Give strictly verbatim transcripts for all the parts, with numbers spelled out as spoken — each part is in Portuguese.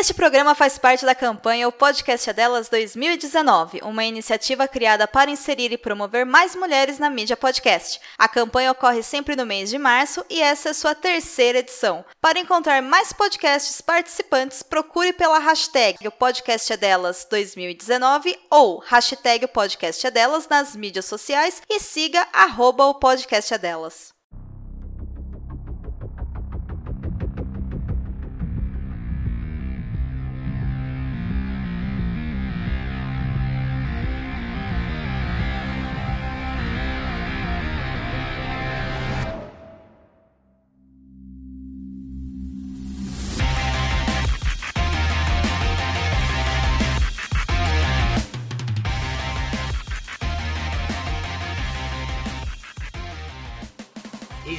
Este programa faz parte da campanha O Podcast é Delas dois mil e dezenove, uma iniciativa criada para inserir e promover mais mulheres na mídia podcast. A campanha ocorre sempre no mês de março e essa é sua terceira edição. Para encontrar mais podcasts participantes, procure pela hashtag O Podcast é Delas dois mil e dezenove ou hashtag O Podcast é Delas nas mídias sociais e siga arroba O Podcast é Delas.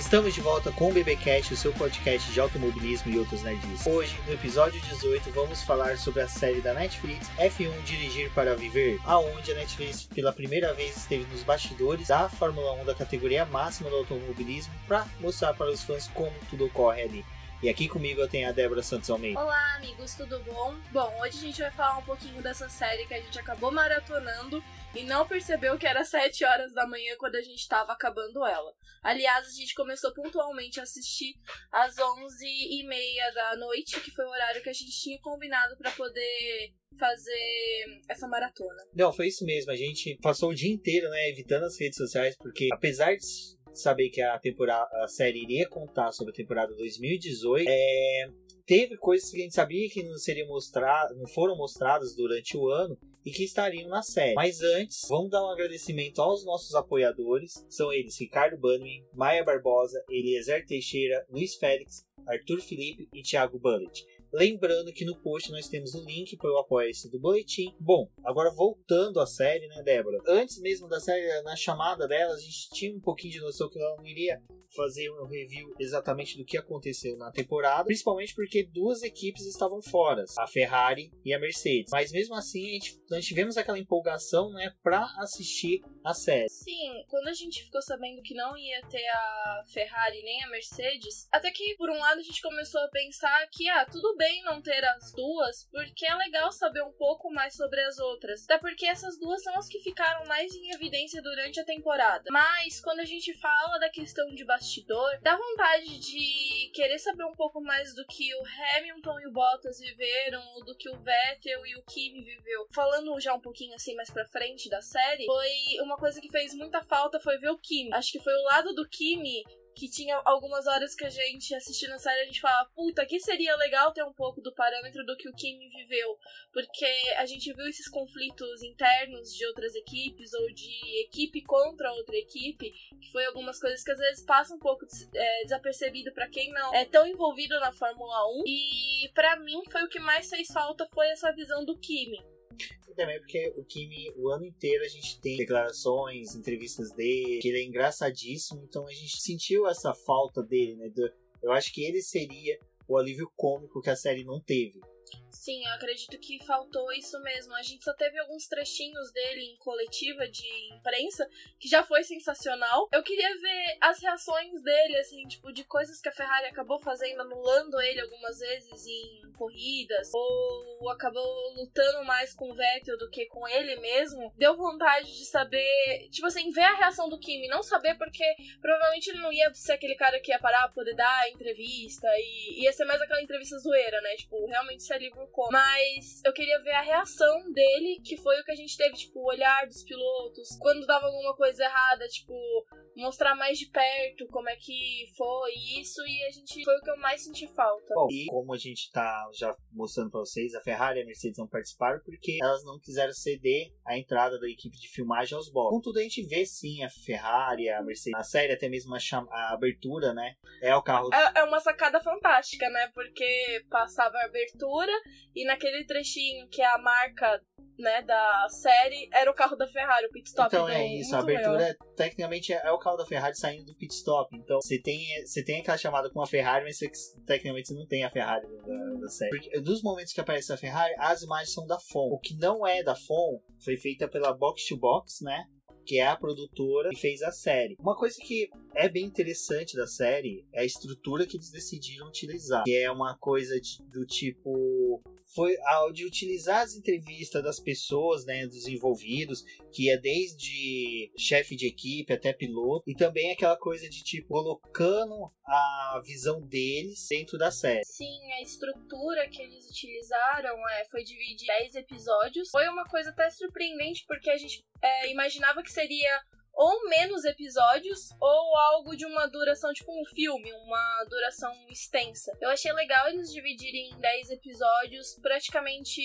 Estamos de volta com o BBcast, o seu podcast de automobilismo e outros nerds. Hoje, no episódio dezoito, vamos falar sobre a série da Netflix F um Dirigir para Viver, aonde a Netflix pela primeira vez esteve nos bastidores da Fórmula um da categoria máxima do automobilismo para mostrar para os fãs como tudo ocorre ali. E aqui comigo eu tenho a Débora Santos Almeida. Olá amigos, tudo bom? Bom, hoje a gente vai falar um pouquinho dessa série que a gente acabou maratonando e não percebeu que era sete horas da manhã quando a gente estava acabando ela. Aliás, a gente começou pontualmente a assistir às onze e meia da noite, que foi o horário que a gente tinha combinado para poder fazer essa maratona. Não, foi isso mesmo. A gente passou o dia inteiro, né, evitando as redes sociais, porque apesar de saber que a, temporada, a série iria contar sobre a temporada dois mil e dezoito, é, teve coisas que a gente sabia que não, seriam mostrado, não foram mostradas durante o ano, e que estariam na série. Mas antes, vamos dar um agradecimento aos nossos apoiadores. São eles Ricardo Bannerman, Maia Barbosa, Eliezer Teixeira, Luiz Félix, Arthur Felipe e Thiago Bullet. Lembrando que no post nós temos o link para o apoia-se do boletim. Bom, agora voltando à série, né, Débora? Antes mesmo da série, na chamada dela, a gente tinha um pouquinho de noção que ela não iria fazer um review exatamente do que aconteceu na temporada, principalmente porque duas equipes estavam fora, a Ferrari e a Mercedes. Mas mesmo assim, a gente, nós tivemos aquela empolgação, né, para assistir a série. Sim, quando a gente ficou sabendo que não ia ter a Ferrari nem a Mercedes, até que por um lado a gente começou a pensar que, ah, tudo bem não ter as duas, porque é legal saber um pouco mais sobre as outras, até porque essas duas são as que ficaram mais em evidência durante a temporada. Mas quando a gente fala da questão de bastidor, dá vontade de querer saber um pouco mais do que o Hamilton e o Bottas viveram, ou do que o Vettel e o Kimi viveu. Falando já um pouquinho assim mais pra frente da série, foi uma coisa que fez muita falta, foi ver o Kimi. Acho que foi o lado do Kimi que tinha algumas horas que a gente assistindo a série, a gente falava, puta, que seria legal ter um pouco do parâmetro do que o Kimi viveu, porque a gente viu esses conflitos internos de outras equipes, ou de equipe contra outra equipe, que foi algumas coisas que às vezes passam um pouco é, desapercebido pra quem não é tão envolvido na Fórmula um, e pra mim foi o que mais fez falta, foi essa visão do Kimi. E também porque o Kimi, o ano inteiro a gente tem declarações, entrevistas dele, que ele é engraçadíssimo, então a gente sentiu essa falta dele, né? Eu acho que ele seria o alívio cômico que a série não teve. Sim, eu acredito que faltou isso mesmo. A gente só teve alguns trechinhos dele em coletiva de imprensa, que já foi sensacional. Eu queria ver as reações dele, assim, tipo, de coisas que a Ferrari acabou fazendo, anulando ele algumas vezes em corridas, ou acabou lutando mais com o Vettel do que com ele mesmo. Deu vontade de saber, tipo assim, ver a reação do Kimi, não saber porque provavelmente ele não ia ser aquele cara que ia parar pra poder dar a entrevista, e ia ser mais aquela entrevista zoeira, né? Tipo, realmente se aliviou. Mas eu queria ver a reação dele, que foi o que a gente teve, tipo, o olhar dos pilotos, quando dava alguma coisa errada, tipo, mostrar mais de perto como é que foi isso, e a gente foi o que eu mais senti falta. Bom, e como a gente tá já mostrando pra vocês, a Ferrari e a Mercedes não participaram porque elas não quiseram ceder a entrada da equipe de filmagem aos boxes. Contudo, a gente vê sim a Ferrari, a Mercedes, a série, até mesmo a, cham- a abertura, né? É o carro. É, é uma sacada fantástica, né? Porque passava a abertura. E naquele trechinho que é a marca, né, da série, era o carro da Ferrari, o pit stop. Então é isso, a abertura é, tecnicamente é o carro da Ferrari saindo do pit stop. Então você tem, você tem aquela chamada com a Ferrari, mas você, tecnicamente você não tem a Ferrari da, da série. Porque dos momentos que aparece a Ferrari, as imagens são da F O M. O que não é da F O M foi feita pela Box to Box, né? Que é a produtora que fez a série. Uma coisa que é bem interessante da série é a estrutura que eles decidiram utilizar, que é uma coisa de, do tipo foi ao de utilizar as entrevistas das pessoas, né, dos envolvidos, que é desde chefe de equipe até piloto, e também aquela coisa de, tipo, colocando a visão deles dentro da série. Sim, a estrutura que eles utilizaram é, foi dividir dez episódios. Foi uma coisa até surpreendente, porque a gente é, imaginava que seria ou menos episódios, ou algo de uma duração, tipo um filme, uma duração extensa. Eu achei legal eles dividirem em dez episódios, praticamente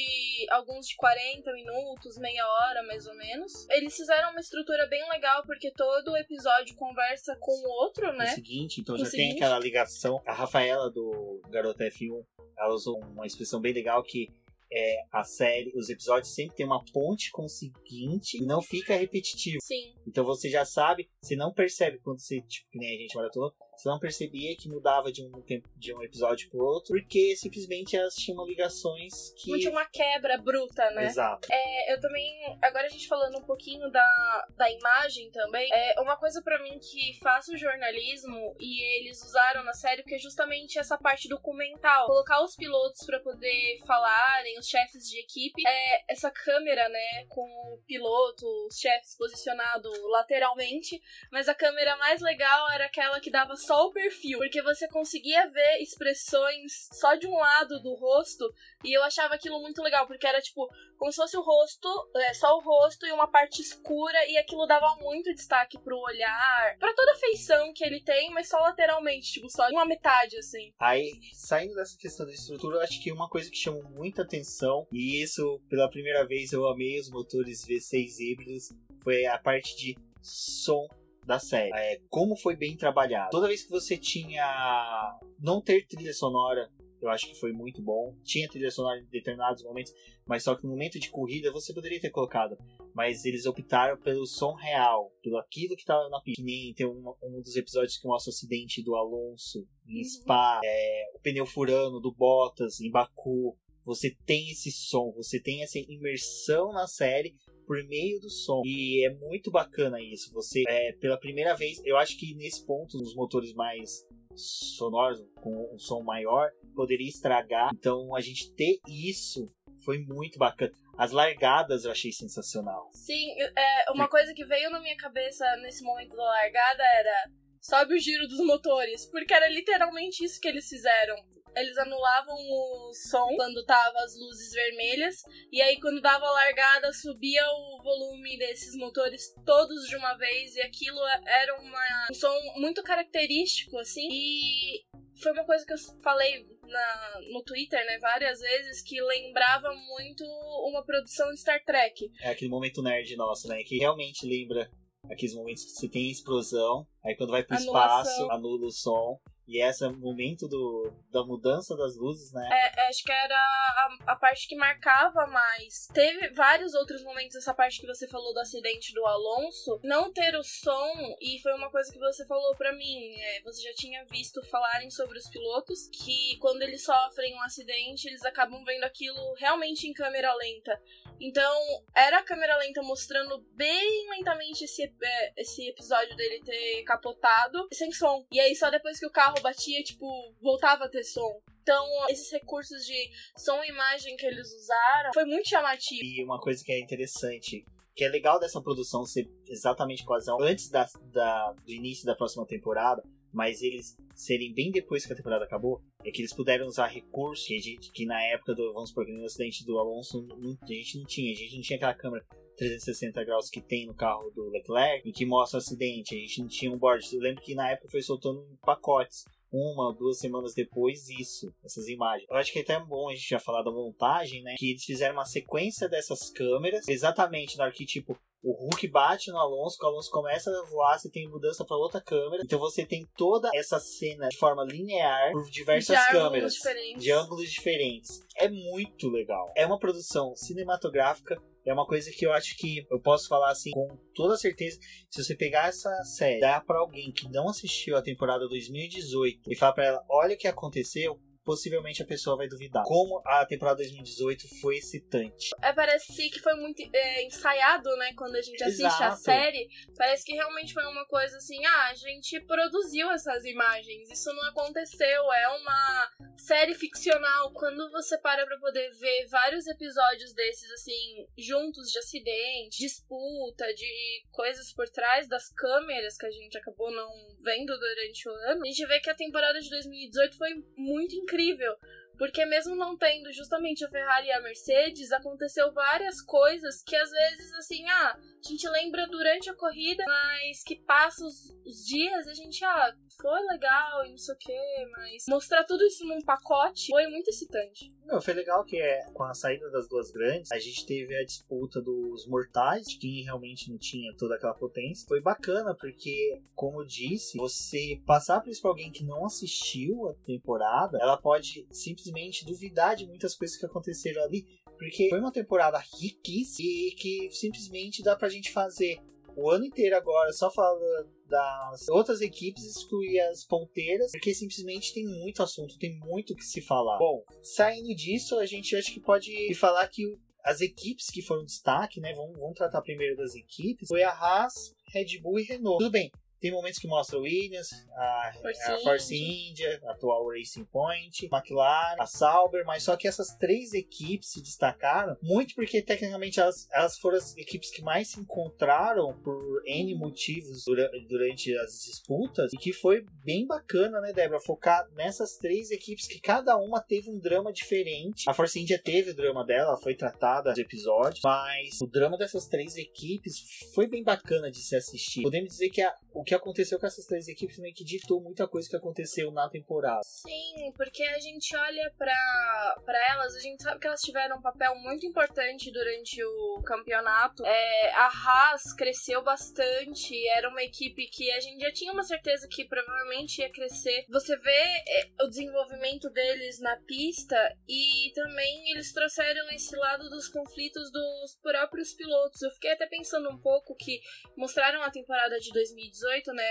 alguns de quarenta minutos, meia hora, mais ou menos. Eles fizeram uma estrutura bem legal, porque todo episódio conversa com o outro, né? O seguinte, então o já seguinte. Tem aquela ligação. A Rafaela, do Garota F um, ela usou uma expressão bem legal que... É, a série, os episódios sempre tem uma ponte com o seguinte e não fica repetitivo. Sim. Então você já sabe, você não percebe quando você, tipo, que nem a gente maratona, você não percebia que mudava de um, de um episódio pro outro, porque simplesmente elas tinham ligações que... Não tinha uma quebra bruta, né? Exato. É, eu também, agora a gente falando um pouquinho da, da imagem também, é uma coisa pra mim que faz o jornalismo e eles usaram na série, porque é justamente essa parte documental, colocar os pilotos pra poder falarem, os chefes de equipe, é, essa câmera, né, com o piloto, os chefes posicionados lateralmente, mas a câmera mais legal era aquela que dava só o perfil, porque você conseguia ver expressões só de um lado do rosto, e eu achava aquilo muito legal, porque era tipo, como se fosse o rosto, é, só o rosto e uma parte escura, e aquilo dava muito destaque pro olhar, pra toda a feição que ele tem, mas só lateralmente, tipo, só uma metade, assim. Aí, saindo dessa questão da estrutura, eu acho que uma coisa que chamou muita atenção, e isso, pela primeira vez, eu amei os motores V seis híbridos, foi a parte de som da série, é, como foi bem trabalhado. Toda vez que você tinha não ter trilha sonora, eu acho que foi muito bom. Tinha trilha sonora em determinados momentos, mas só que no momento de corrida você poderia ter colocado, mas eles optaram pelo som real, pelo aquilo que estava na pista. Que nem tem um, um dos episódios que mostra o acidente do Alonso em Spa, uhum. é, o pneu furando do Bottas em Baku. Você tem esse som, você tem essa imersão na série por meio do som, e é muito bacana isso. Você, é, pela primeira vez, eu acho que nesse ponto, os motores mais sonoros, com um som maior, poderia estragar, então a gente ter isso foi muito bacana. As largadas eu achei sensacional. Sim, é, uma coisa que veio na minha cabeça nesse momento da largada era, sobe o giro dos motores, porque era literalmente isso que eles fizeram. Eles anulavam o som quando tava as luzes vermelhas, e aí quando dava a largada subia o volume desses motores todos de uma vez, e aquilo era uma, um som muito característico, assim. E foi uma coisa que eu falei na, no Twitter, né, várias vezes, que lembrava muito uma produção de Star Trek. É aquele momento nerd nosso, né, que realmente lembra aqueles momentos que você tem explosão, aí quando vai pro Anulação. Espaço, anula o som. E esse é o momento do, da mudança das luzes, né? É, acho que era a, a parte que marcava mais. Teve vários outros momentos, essa parte que você falou do acidente do Alonso. Não ter o som, e foi uma coisa que você falou pra mim. É, você já tinha visto falarem sobre os pilotos, que quando eles sofrem um acidente, eles acabam vendo aquilo realmente em câmera lenta. Então, era a câmera lenta mostrando bem lentamente esse, esse episódio dele ter capotado, sem som. E aí, só depois que o carro batia, tipo, voltava a ter som. Então, esses recursos de som e imagem que eles usaram foi muito chamativo. E uma coisa que é interessante, que é legal dessa produção ser exatamente quase antes da, da, do início da próxima temporada, mas eles serem bem depois que a temporada acabou, é que eles puderam usar recursos que, a gente, que na época do, vamos supor, no acidente do Alonso, não, a gente não tinha, a gente não tinha aquela câmera trezentos e sessenta graus que tem no carro do Leclerc e que mostra o acidente, a gente não tinha um board. Eu lembro que na época foi soltando pacotes, uma ou duas semanas depois isso, essas imagens. Eu acho que é até bom a gente já falar da montagem, né, que eles fizeram uma sequência dessas câmeras, exatamente na hora que, tipo, o Hulk bate no Alonso, o Alonso começa a voar, você tem mudança para outra câmera. Então você tem toda essa cena de forma linear por diversas de câmeras. Ângulos diferentes. De ângulos diferentes. É muito legal. É uma produção cinematográfica. É uma coisa que eu acho que eu posso falar assim com toda certeza. Se você pegar essa série, dar pra alguém que não assistiu a temporada dois mil e dezoito e falar pra ela, olha o que aconteceu, possivelmente a pessoa vai duvidar. Como a temporada dois mil e dezoito foi excitante. É, parece que foi muito é, ensaiado, né? Quando a gente assiste Exato. A série, parece que realmente foi uma coisa assim, ah, a gente produziu essas imagens, isso não aconteceu, é uma série ficcional. Quando você para pra poder ver vários episódios desses, assim, juntos, de acidente, disputa, de coisas por trás das câmeras que a gente acabou não vendo durante o ano, a gente vê que a temporada de dois mil e dezoito foi muito incrível, porque mesmo não tendo justamente a Ferrari e a Mercedes, aconteceu várias coisas que às vezes, assim, ah, a gente lembra durante a corrida, mas que passa os, os dias e a gente, ah, foi legal e não sei o que, mas mostrar tudo isso num pacote foi muito excitante. Não, foi legal que é, com a saída das duas grandes, a gente teve a disputa dos mortais, de quem realmente não tinha toda aquela potência. Foi bacana, porque, como eu disse, você passar por isso pra alguém que não assistiu a temporada, ela pode simplesmente simplesmente duvidar de muitas coisas que aconteceram ali, porque foi uma temporada riquíssima e que simplesmente dá pra gente fazer o ano inteiro agora só falando das outras equipes, excluir as ponteiras, porque simplesmente tem muito assunto, tem muito o que se falar. Bom, saindo disso, a gente acho que pode falar que as equipes que foram destaque, né, vamos, vamos tratar primeiro das equipes, foi a Haas, Red Bull e Renault. Tudo bem, tem momentos que mostra o Williams, a Force, a Force India, a atual Racing Point, a McLaren, a Sauber, mas só que essas três equipes se destacaram muito porque tecnicamente elas, elas foram as equipes que mais se encontraram por N motivos dura, durante as disputas, e que foi bem bacana, né, Débora, focar nessas três equipes que cada uma teve um drama diferente. A Force India teve o drama dela, foi tratada nos episódios, mas o drama dessas três equipes foi bem bacana de se assistir. Podemos dizer que a, o que aconteceu com essas três equipes meio que ditou muita coisa que aconteceu na temporada. Sim, porque a gente olha pra, pra elas, a gente sabe que elas tiveram um papel muito importante durante o campeonato. É, a Haas cresceu bastante, era uma equipe que a gente já tinha uma certeza que provavelmente ia crescer. Você vê é, o desenvolvimento deles na pista, e também eles trouxeram esse lado dos conflitos dos próprios pilotos. Eu fiquei até pensando um pouco que mostraram a temporada de dois mil e dezoito, né,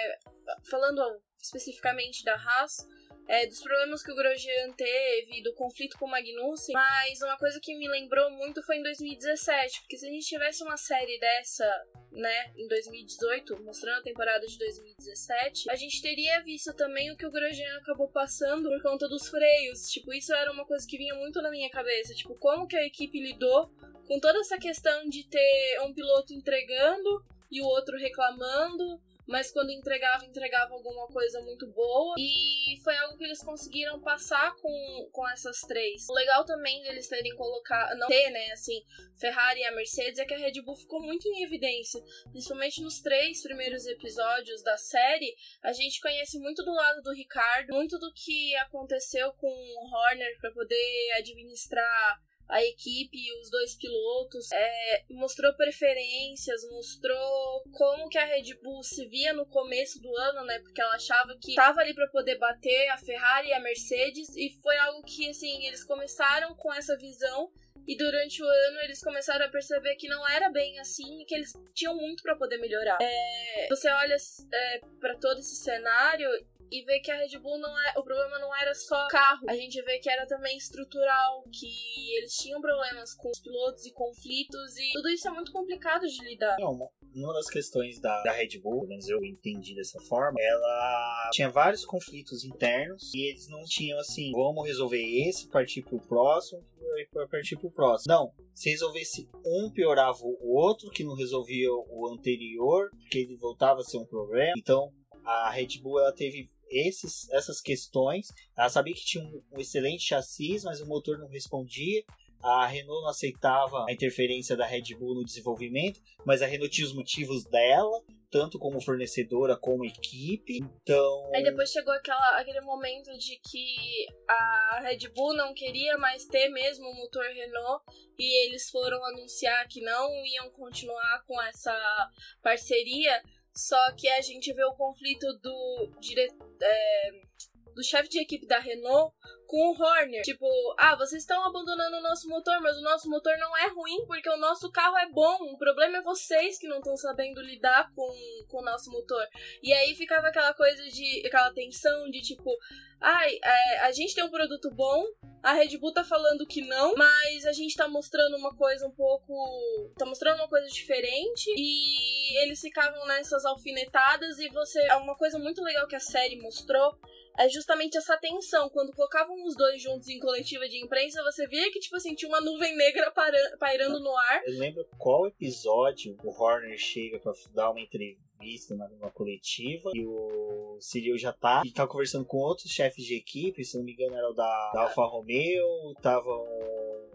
falando especificamente da Haas, é, dos problemas que o Grosjean teve, do conflito com o Magnussen, mas uma coisa que me lembrou muito foi em dois mil e dezessete, porque se a gente tivesse uma série dessa, né, em dois mil e dezoito, mostrando a temporada de dois mil e dezessete, a gente teria visto também o que o Grosjean acabou passando por conta dos freios. Tipo, isso era uma coisa que vinha muito na minha cabeça, tipo, como que a equipe lidou com toda essa questão de ter um piloto entregando e o outro reclamando, mas quando entregava, entregava alguma coisa muito boa, e foi algo que eles conseguiram passar com, com essas três. O legal também deles terem colocado, não ter, né, assim, Ferrari e a Mercedes, é que a Red Bull ficou muito em evidência, principalmente nos três primeiros episódios da série. A gente conhece muito do lado do Ricardo, muito do que aconteceu com o Horner para poder administrar a equipe e os dois pilotos, é, mostrou preferências, mostrou como que a Red Bull se via no começo do ano, né, porque ela achava que estava ali para poder bater a Ferrari e a Mercedes, e foi algo que, assim, eles começaram com essa visão, e durante o ano eles começaram a perceber que não era bem assim e que eles tinham muito para poder melhorar. É, você olha é, para todo esse cenário e ver que a Red Bull, não é, o problema não era só carro. A gente vê que era também estrutural, que eles tinham problemas com os pilotos e conflitos, e tudo isso é muito complicado de lidar. Não, uma das questões da, da Red Bull, pelo menos eu entendi dessa forma, ela tinha vários conflitos internos, e eles não tinham assim, vamos resolver esse, partir pro próximo, e partir pro próximo. Não, se resolvesse um, piorava o outro, que não resolvia o anterior, porque ele voltava a ser um problema. Então, a Red Bull, ela teve Esses, essas questões. Ela sabia que tinha um, um excelente chassis, mas o motor não respondia. A Renault não aceitava a interferência da Red Bull no desenvolvimento, mas a Renault tinha os motivos dela, tanto como fornecedora como equipe. Então, aí depois chegou aquela, aquele momento de que a Red Bull não queria mais ter mesmo o motor Renault, e eles foram anunciar que não iam continuar com essa parceria. Só que a gente vê o conflito do, dire... é, do chefe de equipe da Renault com o Horner. Tipo, ah, vocês estão abandonando o nosso motor, mas o nosso motor não é ruim porque o nosso carro é bom. O problema é vocês que não estão sabendo lidar com, com o nosso motor. E aí ficava aquela coisa de, aquela tensão de tipo, ai, é, a gente tem um produto bom, a Red Bull tá falando que não, mas a gente tá mostrando uma coisa um pouco, tá mostrando uma coisa diferente, e eles ficavam nessas alfinetadas. E você, uma coisa muito legal que a série mostrou é justamente essa tensão. Quando colocavam os dois juntos em coletiva de imprensa, você via que, tipo assim, tinha uma nuvem negra para, pairando no ar. Eu lembro qual episódio o Horner chega pra dar uma entrevista na, na coletiva, e o Cyril já tá, e tá conversando com outros chefes de equipe, se não me engano era o da, da Alfa Romeo, tava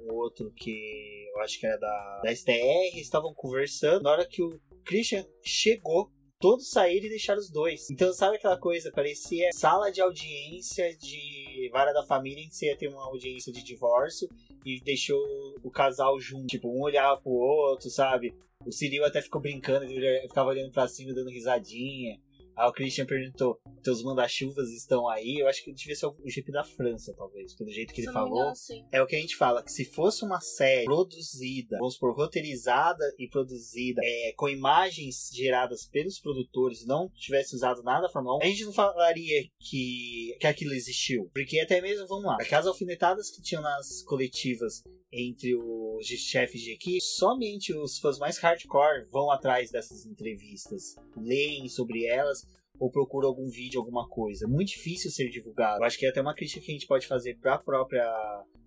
um outro que eu acho que era da, da S T R, estavam conversando. Na hora que o Christian chegou, todos saíram e deixaram os dois. Então, sabe aquela coisa? Parecia sala de audiência de vara da família, em que você ia ter uma audiência de divórcio, e deixou o casal junto. Tipo, um olhava pro outro, sabe? O Cyril até ficou brincando, ele ficava olhando pra cima, dando risadinha. Aí o Christian perguntou, teus manda-chuvas estão aí? Eu acho que devia ser o G P da França, talvez, pelo jeito que ele falou. É o que a gente fala, que se fosse uma série produzida, vamos supor, roteirizada e produzida, é, com imagens geradas pelos produtores, não tivesse usado nada da Fórmula um, a gente não falaria que, que aquilo existiu. Porque até mesmo, vamos lá, aquelas alfinetadas que tinham nas coletivas entre os chefes de equipe, somente os fãs mais hardcore vão atrás dessas entrevistas, leem sobre elas ou procura algum vídeo, alguma coisa. Muito difícil ser divulgado. Eu acho que é até uma crítica que a gente pode fazer para a própria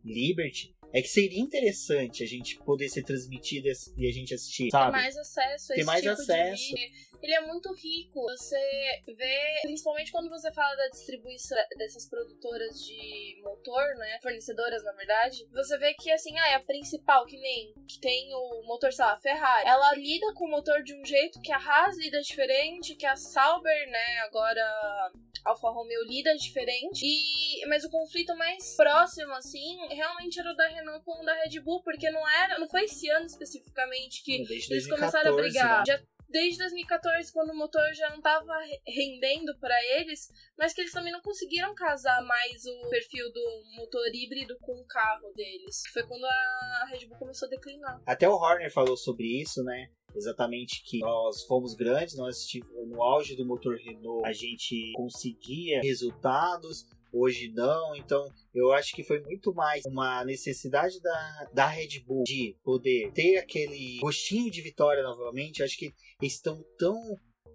Liberty, é que seria interessante a gente poder ser transmitido e a gente assistir, sabe? Ter mais acesso a esse mais tipo acesso. de vídeo. Ele é muito rico. Você vê, principalmente quando você fala da distribuição dessas produtoras de motor, né? Fornecedoras, na verdade. Você vê que, assim, ah, é a principal, que nem que tem o motor, sei lá, Ferrari. Ela lida com o motor de um jeito que a Haas lida diferente, que a Sauber, né? Agora Alfa Romeo lida diferente. E, mas o conflito mais próximo, assim, realmente era o da Renault com o da Red Bull, porque não era, não foi esse ano especificamente que Desde eles começaram dois mil e quatorze, a brigar. Né? Já desde dois mil e quatorze, quando o motor já não tava rendendo para eles, mas que eles também não conseguiram casar mais o perfil do motor híbrido com o carro deles. Foi quando a Red Bull começou a declinar. Até o Horner falou sobre isso, né? Exatamente, que nós fomos grandes, nós tivemos, no auge do motor Renault, a gente conseguia resultados, hoje não. Então eu acho que foi muito mais uma necessidade da, da Red Bull de poder ter aquele gostinho de vitória novamente. Eu acho que eles estão tão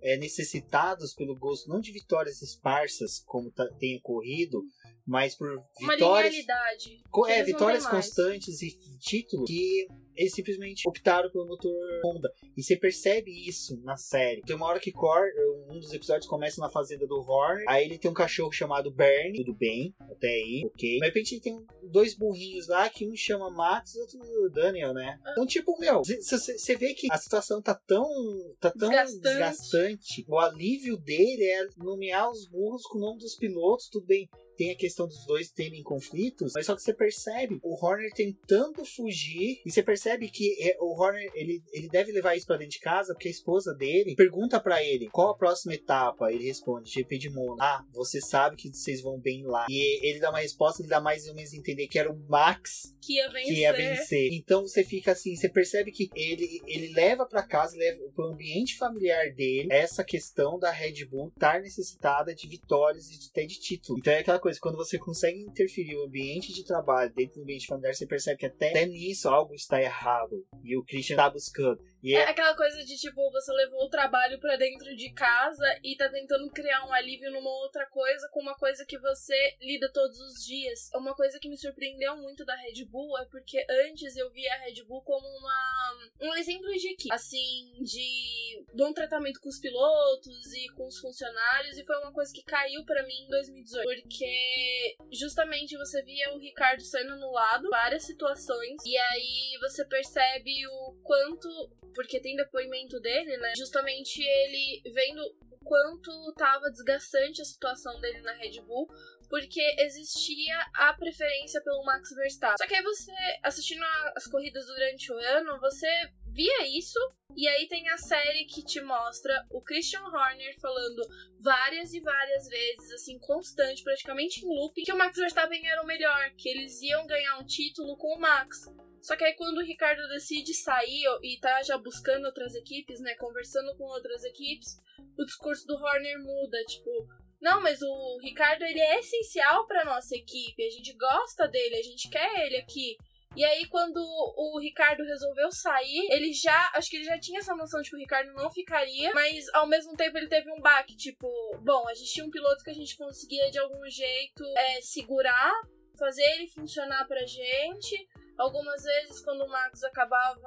é, necessitados pelo gosto, não de vitórias esparsas como tá, tem ocorrido, mas por vitórias, uma é, vitórias constantes e títulos, que eles simplesmente optaram pelo motor Honda. E você percebe isso na série. Tem uma hora que Cor, um dos episódios começa na fazenda do Horner. Aí ele tem um cachorro chamado Bernie. Tudo bem, até aí, ok. De repente ele tem dois burrinhos lá, que um chama Max e o outro Daniel, né? Então, tipo, meu, você vê que a situação tá tão, tá tão desgastante. desgastante. O alívio dele é nomear os burros com o nome dos pilotos, tudo bem. Tem a questão dos dois terem conflitos, mas só que você percebe o Horner tentando fugir, e você percebe que o Horner, ele, ele deve levar isso pra dentro de casa, porque a esposa dele pergunta pra ele, qual a próxima etapa? Ele responde, G P de Mônaco. Ah, você sabe que vocês vão bem lá. E ele dá uma resposta, ele dá mais ou menos a entender que era o Max que ia vencer. Que ia vencer. Então você fica assim, você percebe que ele, ele leva pra casa, leva pro ambiente familiar dele, essa questão da Red Bull estar necessitada de vitórias e até de título. Então é aquela coisa, quando você consegue interferir o ambiente de trabalho dentro do ambiente familiar, você percebe que até, até nisso algo está errado, e o Christian tá buscando. E é... é aquela coisa de tipo, você levou o trabalho pra dentro de casa e tá tentando criar um alívio numa outra coisa, com uma coisa que você lida todos os dias. Uma coisa que me surpreendeu muito da Red Bull é porque antes eu via a Red Bull como uma um exemplo de equipe, assim, de bom tratamento com os pilotos e com os funcionários, e foi uma coisa que caiu pra mim em dois mil e dezoito, porque justamente você via o Ricardo sendo anulado várias situações, e aí você percebe o quanto, porque tem depoimento dele, né, justamente ele vendo o quanto tava desgastante a situação dele na Red Bull, porque existia a preferência pelo Max Verstappen. Só que aí você, assistindo as corridas durante o ano, você via isso, e aí tem a série que te mostra o Christian Horner falando várias e várias vezes, assim, constante, praticamente em looping, que o Max Verstappen era o melhor, que eles iam ganhar um título com o Max. Só que aí quando o Ricardo decide sair e tá já buscando outras equipes, né, conversando com outras equipes, o discurso do Horner muda, tipo, não, mas o Ricardo, ele é essencial pra nossa equipe, a gente gosta dele, a gente quer ele aqui. E aí, quando o Ricardo resolveu sair, ele já... Acho que ele já tinha essa noção de que o Ricardo não ficaria, mas, ao mesmo tempo, ele teve um baque, tipo... Bom, a gente tinha um piloto que a gente conseguia, de algum jeito, é, segurar, fazer ele funcionar pra gente. Algumas vezes, quando o Max acabava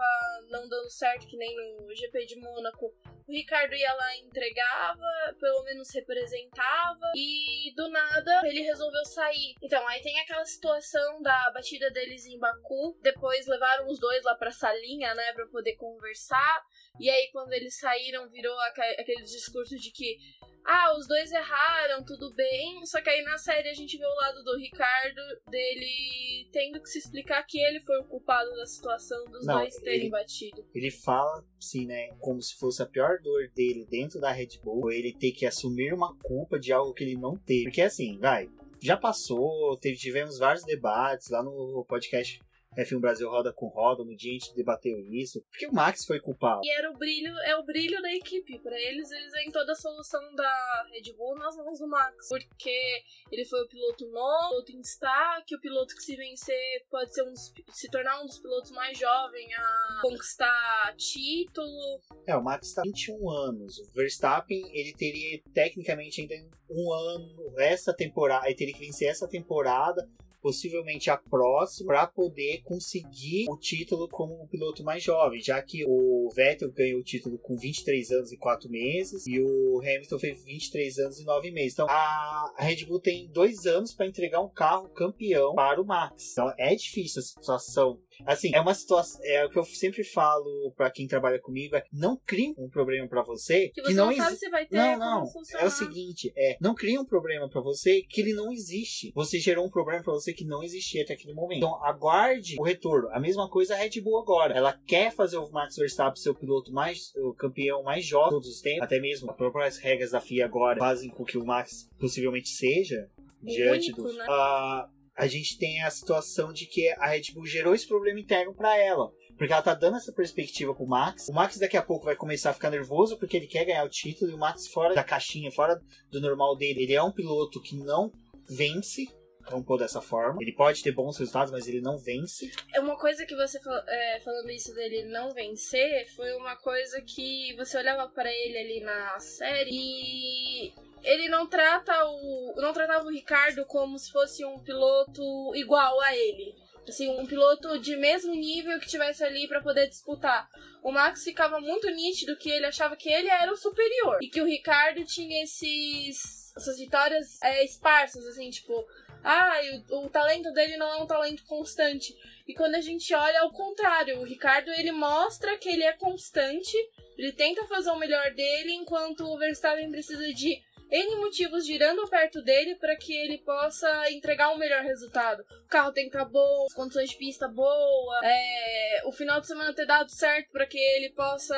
não dando certo, que nem no G P de Mônaco, o Ricardo ia lá e entregava, pelo menos representava, e do nada ele resolveu sair. Então, aí tem aquela situação da batida deles em Baku, depois levaram os dois lá pra salinha, né, pra poder conversar, e aí quando eles saíram virou aquele discurso de que, ah, os dois erraram, tudo bem, só que aí na série a gente vê o lado do Ricardo, dele tendo que se explicar que ele foi o culpado da situação dos Não, dois terem ele, batido. Ele fala, sim, né, como se fosse a pior dor dele dentro da Red Bull, ele ter que assumir uma culpa de algo que ele não teve. Porque assim, vai, já passou, teve, tivemos vários debates lá no podcast F um Brasil Roda com Roda, no dia a gente debateu isso, porque o Max foi culpado. E era o brilho, é o brilho da equipe, pra eles, eles veem toda a solução da Red Bull nas mãos do Max, porque ele foi o piloto novo, o piloto em destaque, o piloto que se vencer pode ser um dos, se tornar um dos pilotos mais jovens a conquistar título. É, o Max tá vinte e um anos, o Verstappen, ele teria tecnicamente ainda um ano, essa temporada, ele teria que vencer essa temporada, possivelmente a próxima, para poder conseguir o título como o piloto mais jovem, já que o Vettel ganhou o título com vinte e três anos e quatro meses e o Hamilton fez vinte e três anos e nove meses. Então a Red Bull tem dois anos para entregar um carro campeão para o Max. Então é difícil a situação. Assim, é uma situação, é o que eu sempre falo pra quem trabalha comigo, é não crie um problema pra você que, você que não, não sabe exi- se vai ter não, não, como funcionar. É o seguinte, é, não crie um problema pra você que ele não existe, você gerou um problema pra você que não existia até aquele momento, então aguarde o retorno. A mesma coisa a Red Bull agora, ela quer fazer o Max Verstappen ser o piloto mais, o campeão mais jovem de todos os tempos, até mesmo as próprias regras da F I A agora fazem com que o Max possivelmente seja o diante único, do... Né? Uh, a gente tem a situação de que a Red Bull gerou esse problema interno pra ela, porque ela tá dando essa perspectiva pro Max. O Max daqui a pouco vai começar a ficar nervoso porque ele quer ganhar o título, e o Max fora da caixinha, fora do normal dele, ele é um piloto que não vence, vamos pôr dessa forma, ele pode ter bons resultados, mas ele não vence. É uma coisa que você fal- é, falando isso dele não vencer, foi uma coisa que você olhava pra ele ali na série e... Ele não, trata o, não tratava o Ricardo como se fosse um piloto igual a ele. Assim, um piloto de mesmo nível que estivesse ali para poder disputar. O Max ficava muito nítido que ele achava que ele era o superior. E que o Ricardo tinha esses, essas vitórias é, esparsas, assim, tipo... Ah, o, o talento dele não é um talento constante. E quando a gente olha, ao contrário. O Ricardo, ele mostra que ele é constante. Ele tenta fazer o melhor dele, enquanto o Verstappen precisa de... N motivos girando perto dele para que ele possa entregar um melhor resultado. O carro tem que estar bom, as condições de pista boa, é, o final de semana ter dado certo para que ele possa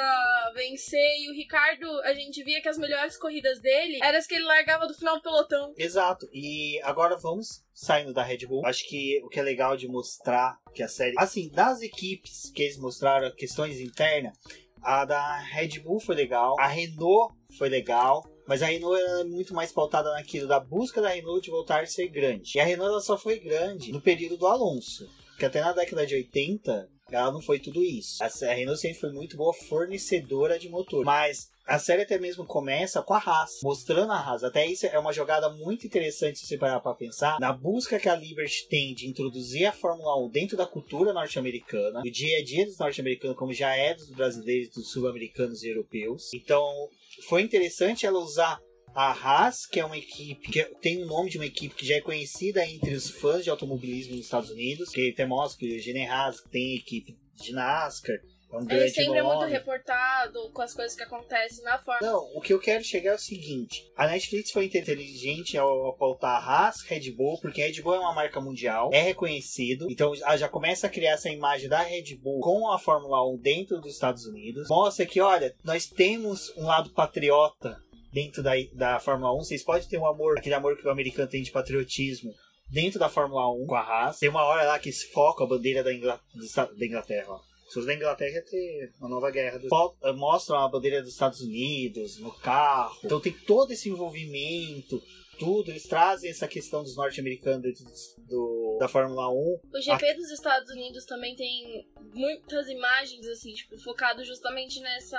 vencer. E o Ricardo, a gente via que as melhores corridas dele eram as que ele largava do final do pelotão. Exato. E agora vamos saindo da Red Bull. Acho que o que é legal de mostrar que a série... Assim, das equipes que eles mostraram, questões internas, a da Red Bull foi legal, a Renault foi legal... Mas a Renault era muito mais pautada naquilo da busca da Renault de voltar a ser grande. E a Renault ela só foi grande no período do Alonso. Porque até na década de oitenta, ela não foi tudo isso. A Renault sempre foi muito boa fornecedora de motor. Mas a série até mesmo começa com a Haas, mostrando a Haas. Até isso é uma jogada muito interessante se você parar para pensar. Na busca que a Liberty tem de introduzir a Fórmula um dentro da cultura norte-americana, do dia a dia dos norte-americanos, como já é dos brasileiros, dos sul-americanos e europeus. Então... Foi interessante ela usar a Haas, que é uma equipe, que tem o nome de uma equipe que já é conhecida entre os fãs de automobilismo nos Estados Unidos, que tem mostra que o Gene Haas tem equipe de NASCAR, Ele sempre é muito reportado com as coisas que acontecem na Fórmula. Não, o que eu quero chegar é o seguinte. A Netflix foi inteligente ao apontar a Haas, Red Bull, porque Red Bull é uma marca mundial, é reconhecido. Então já começa a criar essa imagem da Red Bull com a Fórmula um dentro dos Estados Unidos. Mostra que, olha, nós temos um lado patriota dentro da, da Fórmula um. Vocês podem ter um amor, aquele amor que o americano tem de patriotismo, dentro da Fórmula um com a Haas. Tem uma hora lá que se foca a bandeira da, Ingl... da Inglaterra, ó. Se os da Inglaterra ia ter uma nova guerra. Do... Mostram a bandeira dos Estados Unidos no carro. Então tem todo esse envolvimento, tudo. Eles trazem essa questão dos norte-americanos dentro do, da Fórmula um. O G P a... dos Estados Unidos também tem muitas imagens, assim, tipo, focado justamente nessa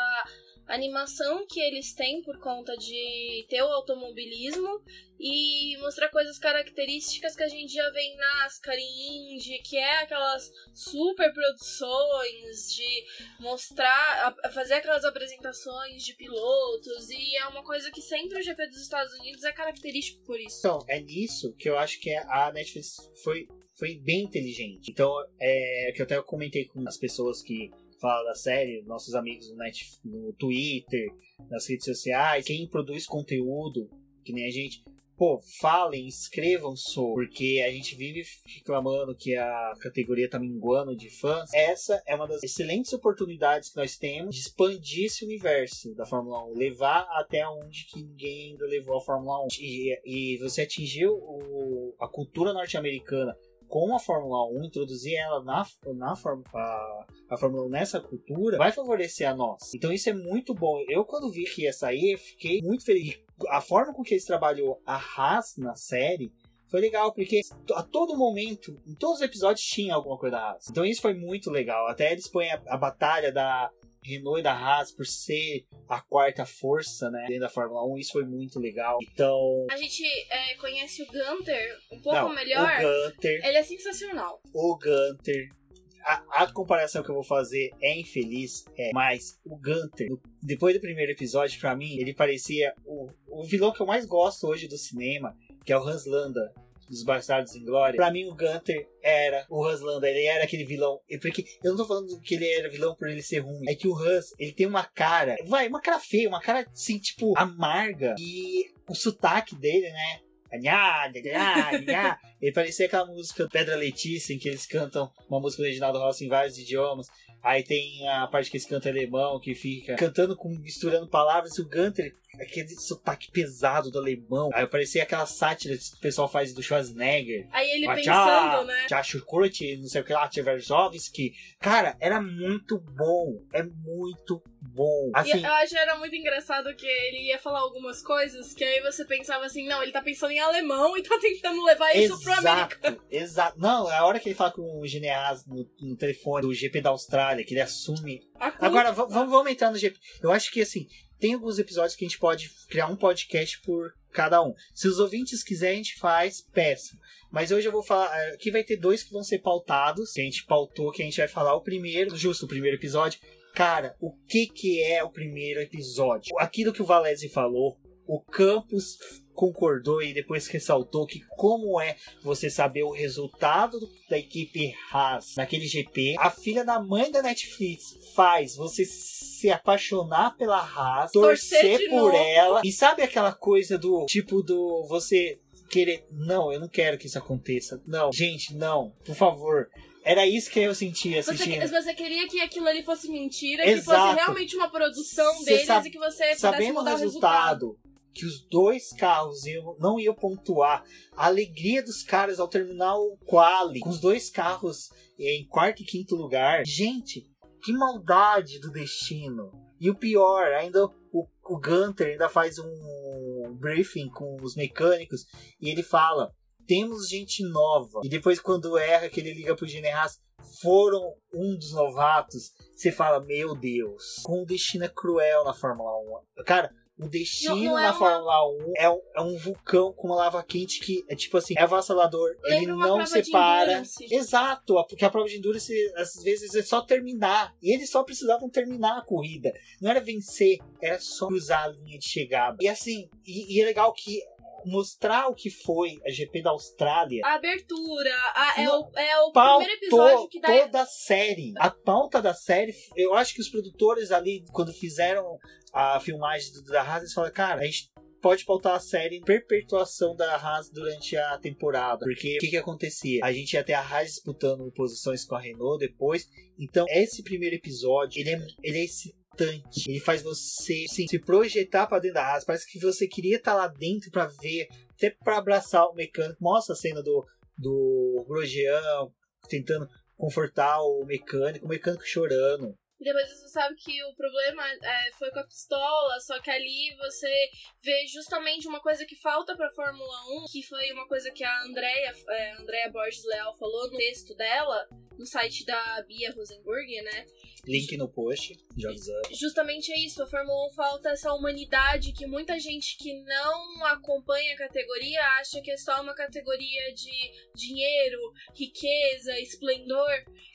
animação que eles têm por conta de ter o automobilismo e mostrar coisas características que a gente já vê em NASCAR e Indy, que é aquelas super produções de mostrar, fazer aquelas apresentações de pilotos, e é uma coisa que sempre o G P dos Estados Unidos é característico por isso. Então, é nisso que eu acho que a Netflix foi, foi bem inteligente. Então, é que eu até comentei com as pessoas que fala da série, nossos amigos no, Netflix, no Twitter, nas redes sociais, quem produz conteúdo, que nem a gente, pô, falem, escrevam sobre, porque a gente vive reclamando que a categoria tá minguando de fãs. Essa é uma das excelentes oportunidades que nós temos de expandir esse universo da Fórmula um, levar até onde que ninguém ainda levou a Fórmula um. E, e você atingiu o, a cultura norte-americana com a Fórmula um, introduzir ela na, na a, a Fórmula um nessa cultura, vai favorecer a nós. Então isso é muito bom. Eu, quando vi que ia sair, fiquei muito feliz. A forma com que eles trabalhou a Haas na série foi legal, porque a todo momento, em todos os episódios, tinha alguma coisa da Haas. Então isso foi muito legal. Até eles põem a, a batalha da Renault e da Haas por ser a quarta força, né, dentro da Fórmula um. Isso foi muito legal. Então a gente é, conhece o Günther um pouco não, melhor. O Günther, ele é sensacional. O Günther, a, a comparação que eu vou fazer é infeliz, é, mas o Günther, depois do primeiro episódio, pra mim, ele parecia o, o vilão que eu mais gosto hoje do cinema, que é o Hans Landa, dos Bastardos Inglórios. Pra mim, o Günther era o Hans Landa. Ele era aquele vilão. Porque eu não tô falando que ele era vilão por ele ser ruim. É que o Hans, ele tem uma cara... Vai, uma cara feia. Uma cara, assim, tipo, amarga. E o sotaque dele, né? Ele parecia aquela música Pedra Letícia, em que eles cantam uma música do Reginaldo Rossi em vários idiomas. Aí tem a parte que eles cantam alemão, que fica cantando, com, misturando palavras. E o Günther, aquele sotaque pesado do alemão. Aí parecia aquela sátira que o pessoal faz do Schwarzenegger. Aí ele ah, pensando, né? Tchachurkurt, não sei o que lá, Tcheverzovski. Cara, era muito bom. É muito bom. Assim, e eu acho que era muito engraçado que ele ia falar algumas coisas que aí você pensava assim, não, ele tá pensando em alemão e tá tentando levar isso exato, pro americano. Exato. Não, a hora que ele fala com o Gineaz no, no telefone do G P da Austrália, que ele assume. Agora, vamos v- vamos entrar no G P. Eu acho que, assim, tem alguns episódios que a gente pode criar um podcast por cada um. Se os ouvintes quiserem, a gente faz, peça. Mas hoje eu vou falar... Aqui vai ter dois que vão ser pautados. Que a gente pautou, que a gente vai falar o primeiro, justo o primeiro episódio. Cara, o que que é o primeiro episódio? Aquilo que o Valese falou, o Campos concordou e depois ressaltou que como é você saber o resultado da equipe Haas naquele G P. A filha da mãe da Netflix faz você se apaixonar pela Haas, torcer, torcer por novo. Ela. E sabe aquela coisa do tipo do você querer... Não, eu não quero que isso aconteça. Não, gente, não, por favor. Era isso que eu sentia assistindo. Você, você queria que aquilo ali fosse mentira, exato, que fosse realmente uma produção você deles sabe, e que você pudesse sabendo mudar o resultado. resultado. Que os dois carros iam, não iam pontuar. A alegria dos caras ao terminar o quali, com os dois carros em quarto e quinto lugar. Gente, que maldade do destino. E o pior, ainda o, o Günther ainda faz um briefing com os mecânicos e ele fala, temos gente nova. E depois quando erra, que ele liga pro Gineaz, foram um dos novatos. Você fala, meu Deus, como o destino é cruel na Fórmula um. Cara, o destino não, não é na uma... Fórmula um é um, é um vulcão com uma lava quente que é tipo assim, é avassalador. Lembra, ele não separa. Exato, porque a prova de endurance às vezes é só terminar. E eles só precisavam terminar a corrida. Não era vencer, era só cruzar a linha de chegada. E assim, e, e é legal que mostrar o que foi a G P da Austrália. A abertura, a, é, o, é o primeiro episódio que dá... Toda a série, a pauta da série, eu acho que os produtores ali, quando fizeram a filmagem do, da Haas, eles falaram, cara, a gente pode pautar a série em perpetuação da Haas durante a temporada. Porque o que, que acontecia? A gente ia ter a Haas disputando posições com a Renault depois. Então, esse primeiro episódio, ele é, ele é esse... Ele faz você assim, se projetar pra dentro da Haas. Parece que você queria estar lá dentro pra ver, até pra abraçar o mecânico. Mostra a cena do, do Grosjean tentando confortar o mecânico, o mecânico chorando. E depois você sabe que o problema é, foi com a pistola, só que ali você vê justamente uma coisa que falta pra Fórmula um, que foi uma coisa que a Andrea, é, Andrea Borges Leal falou no texto dela, no site da Bia Rosenburg, né? Link no post, Jobs Up. Justamente é isso, a Fórmula um falta essa humanidade que muita gente que não acompanha a categoria acha que é só uma categoria de dinheiro, riqueza, esplendor,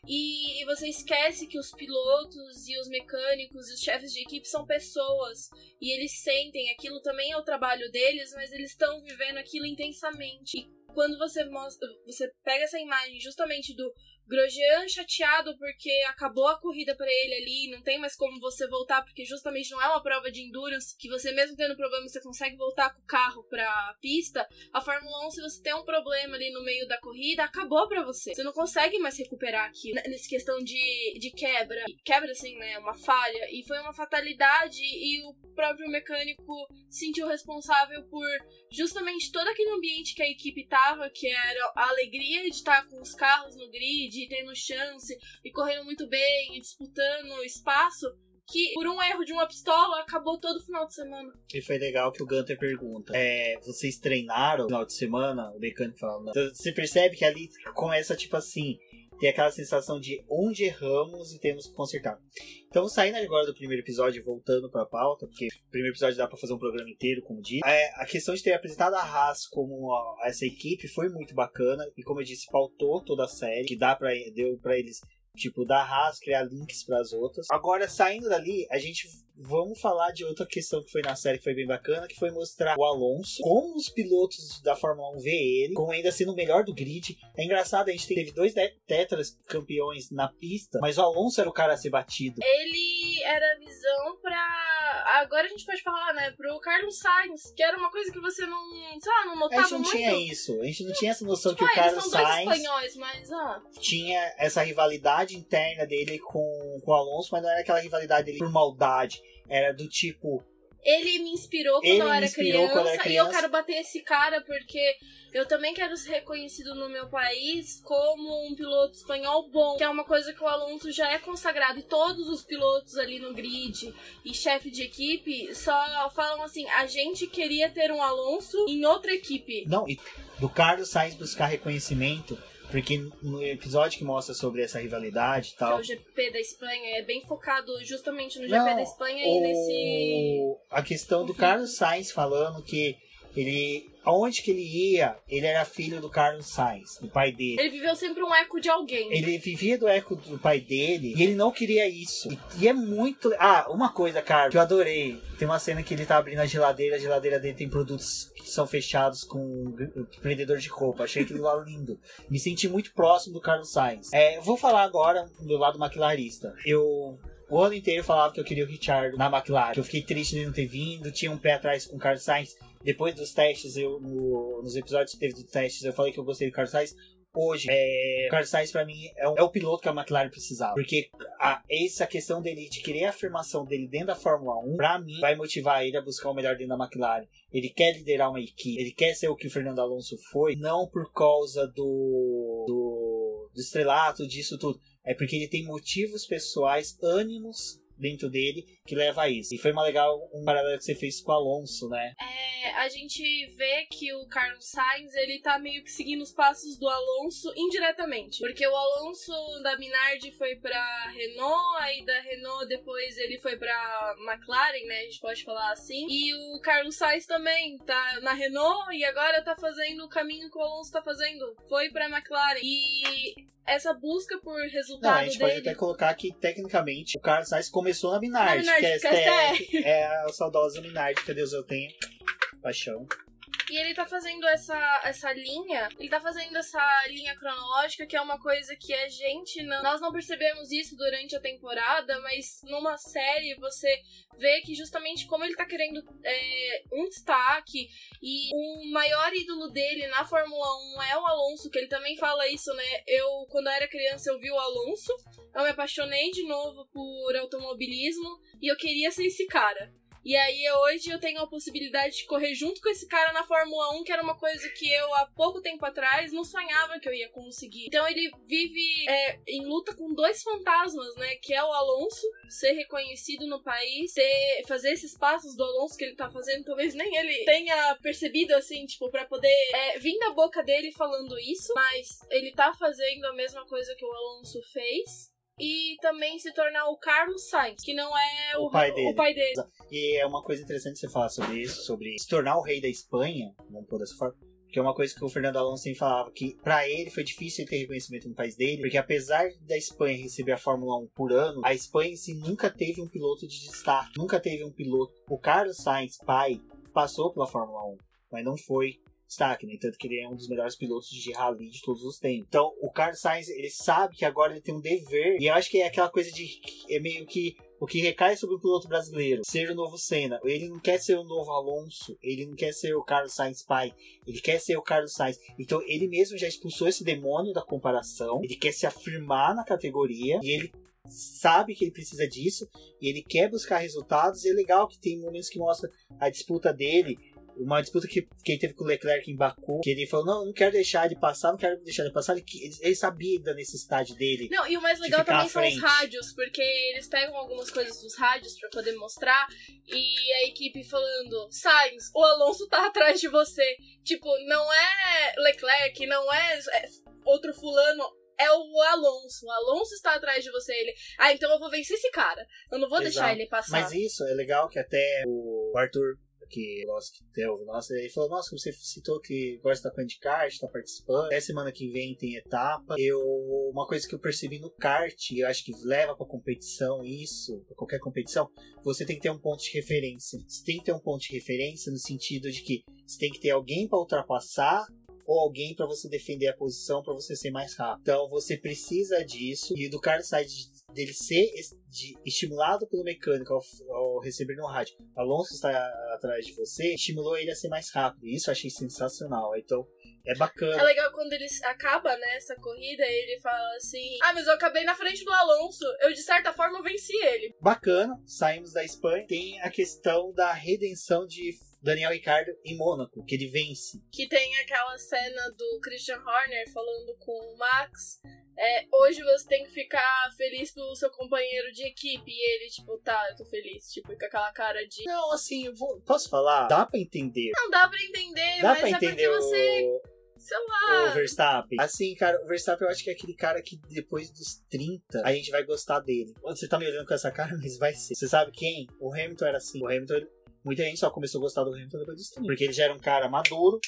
e, e você esquece que os pilotos e os mecânicos e os chefes de equipe são pessoas, e eles sentem, aquilo também é o trabalho deles, mas eles estão vivendo aquilo intensamente. E quando você mostra, você pega essa imagem justamente do Grosjean chateado porque acabou a corrida pra ele ali, não tem mais como você voltar, porque justamente não é uma prova de endurance, que você mesmo tendo problema, você consegue voltar com o carro pra pista. A Fórmula um, se você tem um problema ali no meio da corrida, acabou pra você. Você não consegue mais recuperar aqui, nessa questão de, de quebra. Quebra, assim, né? Uma falha. E foi uma fatalidade e o próprio mecânico se sentiu responsável por justamente todo aquele ambiente que a equipe tava, que era a alegria de estar com os carros no grid, de tendo chance, e correndo muito bem, e disputando espaço, que por um erro de uma pistola acabou todo o final de semana. E foi legal que o Günther pergunta, é, vocês treinaram no final de semana? O mecânico fala, não. Então, você percebe que ali começa tipo assim, tem aquela sensação de onde erramos e temos que consertar. Então, saindo agora do primeiro episódio, voltando pra pauta, porque o primeiro episódio dá pra fazer um programa inteiro, como diz. É, a questão de ter apresentado a Haas como a, essa equipe foi muito bacana. E como eu disse, pautou toda a série, que dá pra, deu pra eles, tipo, dar Haas, criar links pras outras. Agora, saindo dali, a gente... Vamos falar de outra questão que foi na série, que foi bem bacana, que foi mostrar o Alonso, como os pilotos da Fórmula um vê ele, como ainda sendo o melhor do grid. É engraçado, a gente teve dois tetras campeões na pista, mas o Alonso era o cara a ser batido. Ele era a visão pra... Agora a gente pode falar, né, pro Carlos Sainz, que era uma coisa que você não, sei lá, não notava muito. A gente não muito. tinha isso, a gente não tinha essa noção tipo, que o Carlos Sainz espanhóis, mas, ah. tinha essa rivalidade interna dele com, com o Alonso, mas não era aquela rivalidade dele por maldade. Era do tipo... Ele me inspirou quando eu era criança e eu quero bater esse cara porque eu também quero ser reconhecido no meu país como um piloto espanhol bom, que é uma coisa que o Alonso já é consagrado, e todos os pilotos ali no grid e chefe de equipe só falam assim, a gente queria ter um Alonso em outra equipe. Não, e do Carlos Sainz buscar reconhecimento, porque no episódio que mostra sobre essa rivalidade e tal... Que é o G P da Espanha, é bem focado justamente no Não, G P da Espanha o... e nesse... A questão do Carlos Sainz falando que ele... Aonde que ele ia, ele era filho do Carlos Sainz, do pai dele. Ele viveu sempre um eco de alguém. Ele vivia do eco do pai dele e ele não queria isso. E, e é muito... Ah, uma coisa, cara, que eu adorei. Tem uma cena que ele tá abrindo a geladeira, a geladeira dele tem produtos que são fechados com prendedor de roupa. Achei aquilo lá lindo. Me senti muito próximo do Carlos Sainz. É, eu vou falar agora do lado maquilarista. Eu... O ano inteiro eu falava que eu queria o Ricciardo na McLaren, que eu fiquei triste de não ter vindo, tinha um pé atrás com o Carlos Sainz. Depois dos testes, eu no, nos episódios que teve dos testes, eu falei que eu gostei do Carlos Sainz. Hoje, é, o Carlos Sainz pra mim é, um, é o piloto que a McLaren precisava. Porque a, essa questão dele, de querer a afirmação dele dentro da Fórmula um, pra mim, vai motivar ele a buscar o melhor dentro da McLaren. Ele quer liderar uma equipe, ele quer ser o que o Fernando Alonso foi, não por causa do, do, do estrelato, disso tudo. É porque ele tem motivos pessoais, ânimos dentro dele que leva a isso. E foi uma legal um paralelo que você fez com o Alonso, né? É, a gente vê que o Carlos Sainz, ele tá meio que seguindo os passos do Alonso indiretamente. Porque o Alonso da Minardi foi pra Renault, aí da Renault depois ele foi pra McLaren, né? A gente pode falar assim. E o Carlos Sainz também tá na Renault e agora tá fazendo o caminho que o Alonso tá fazendo. Foi pra McLaren. E... essa busca por resultado dele... A gente dele... pode até colocar que, tecnicamente, o Carlos Sainz começou na Minardi, na Minardi que é, é a saudosa Minardi, que Deus eu tenho, paixão. E ele tá fazendo essa, essa linha, ele tá fazendo essa linha cronológica, que é uma coisa que a gente, não, nós não percebemos isso durante a temporada, mas numa série você vê que justamente como ele tá querendo é, um destaque, e o maior ídolo dele na Fórmula um é o Alonso, que ele também fala isso, né? Eu, quando eu era criança, eu vi o Alonso, eu me apaixonei de novo por automobilismo e eu queria ser esse cara. E aí hoje eu tenho a possibilidade de correr junto com esse cara na Fórmula um, que era uma coisa que eu há pouco tempo atrás não sonhava que eu ia conseguir. Então ele vive é, em luta com dois fantasmas, né? Que é o Alonso, ser reconhecido no país, ser, fazer esses passos do Alonso que ele tá fazendo, talvez nem ele tenha percebido, assim, tipo, pra poder é, vir da boca dele falando isso, mas ele tá fazendo a mesma coisa que o Alonso fez. E também se tornar o Carlos Sainz, que não é o, o, pai, dele. o pai dele. E é uma coisa interessante você falar sobre isso, sobre se tornar o rei da Espanha, vamos pôr dessa forma, que é uma coisa que o Fernando Alonso sempre falava, que pra ele foi difícil ter reconhecimento no país dele, porque apesar da Espanha receber a Fórmula um por ano, a Espanha em si nunca teve um piloto de destaque, nunca teve um piloto. O Carlos Sainz, pai, passou pela Fórmula um, mas não foi destaque, né? Tanto que ele é um dos melhores pilotos de rally de todos os tempos. Então, o Carlos Sainz, ele sabe que agora ele tem um dever. E eu acho que é aquela coisa de... É meio que... O que recai sobre o piloto brasileiro, ser o novo Senna. Ele não quer ser o novo Alonso, ele não quer ser o Carlos Sainz pai, ele quer ser o Carlos Sainz. Então ele mesmo já expulsou esse demônio da comparação, ele quer se afirmar na categoria, e ele sabe que ele precisa disso, e ele quer buscar resultados, e é legal que tem momentos que mostra a disputa dele, uma disputa que, que ele teve com o Leclerc em Baku, que ele falou, não, não quero deixar de passar, não quero deixar de passar, ele, ele sabia da necessidade dele. Não, e o mais legal também são os rádios, porque eles pegam algumas coisas dos rádios pra poder mostrar, e a equipe falando, Sainz, o Alonso tá atrás de você, tipo, não é Leclerc, não é, é outro fulano, é o Alonso, o Alonso está atrás de você, ele, ah, então eu vou vencer esse cara, eu não vou Exato. deixar ele passar. Mas isso é legal que até o Arthur, que nossa, que deu, nossa, ele falou, nossa, você citou que gosta da Pan de kart, tá participando, até semana que vem tem etapa. Eu, uma coisa que eu percebi no kart, eu acho que leva pra competição isso, pra qualquer competição, você tem que ter um ponto de referência, você tem que ter um ponto de referência no sentido de que você tem que ter alguém pra ultrapassar, ou alguém pra você defender a posição, pra você ser mais rápido. Então você precisa disso, e do Carlos Sainz, dele ser estimulado pelo mecânico ao, ao receber no rádio, Alonso está atrás de você, estimulou ele a ser mais rápido, e isso eu achei sensacional. Então é bacana. É legal quando ele acaba, né, essa corrida, ele fala assim, ah, mas eu acabei na frente do Alonso, eu de certa forma venci ele. Bacana, saímos da Espanha. Tem a questão da redenção de Daniel Ricciardo em Mônaco, que ele vence. Que tem aquela cena do Christian Horner falando com o Max, é, hoje você tem que ficar feliz pelo seu companheiro de equipe. E ele, tipo, tá, eu tô feliz. Tipo, com aquela cara de... Não, assim, eu vou... posso falar? Dá pra entender. Não, dá pra entender, dá mas pra entender é porque o... você... Sei lá. O Verstappen. Assim, cara, o Verstappen eu acho que é aquele cara que depois dos trinta a gente vai gostar dele. Você tá me olhando com essa cara, mas vai ser. Você sabe quem? O Hamilton era assim. O Hamilton, ele... muita gente só começou a gostar do Hamilton depois dos trinta. Porque ele já era um cara maduro.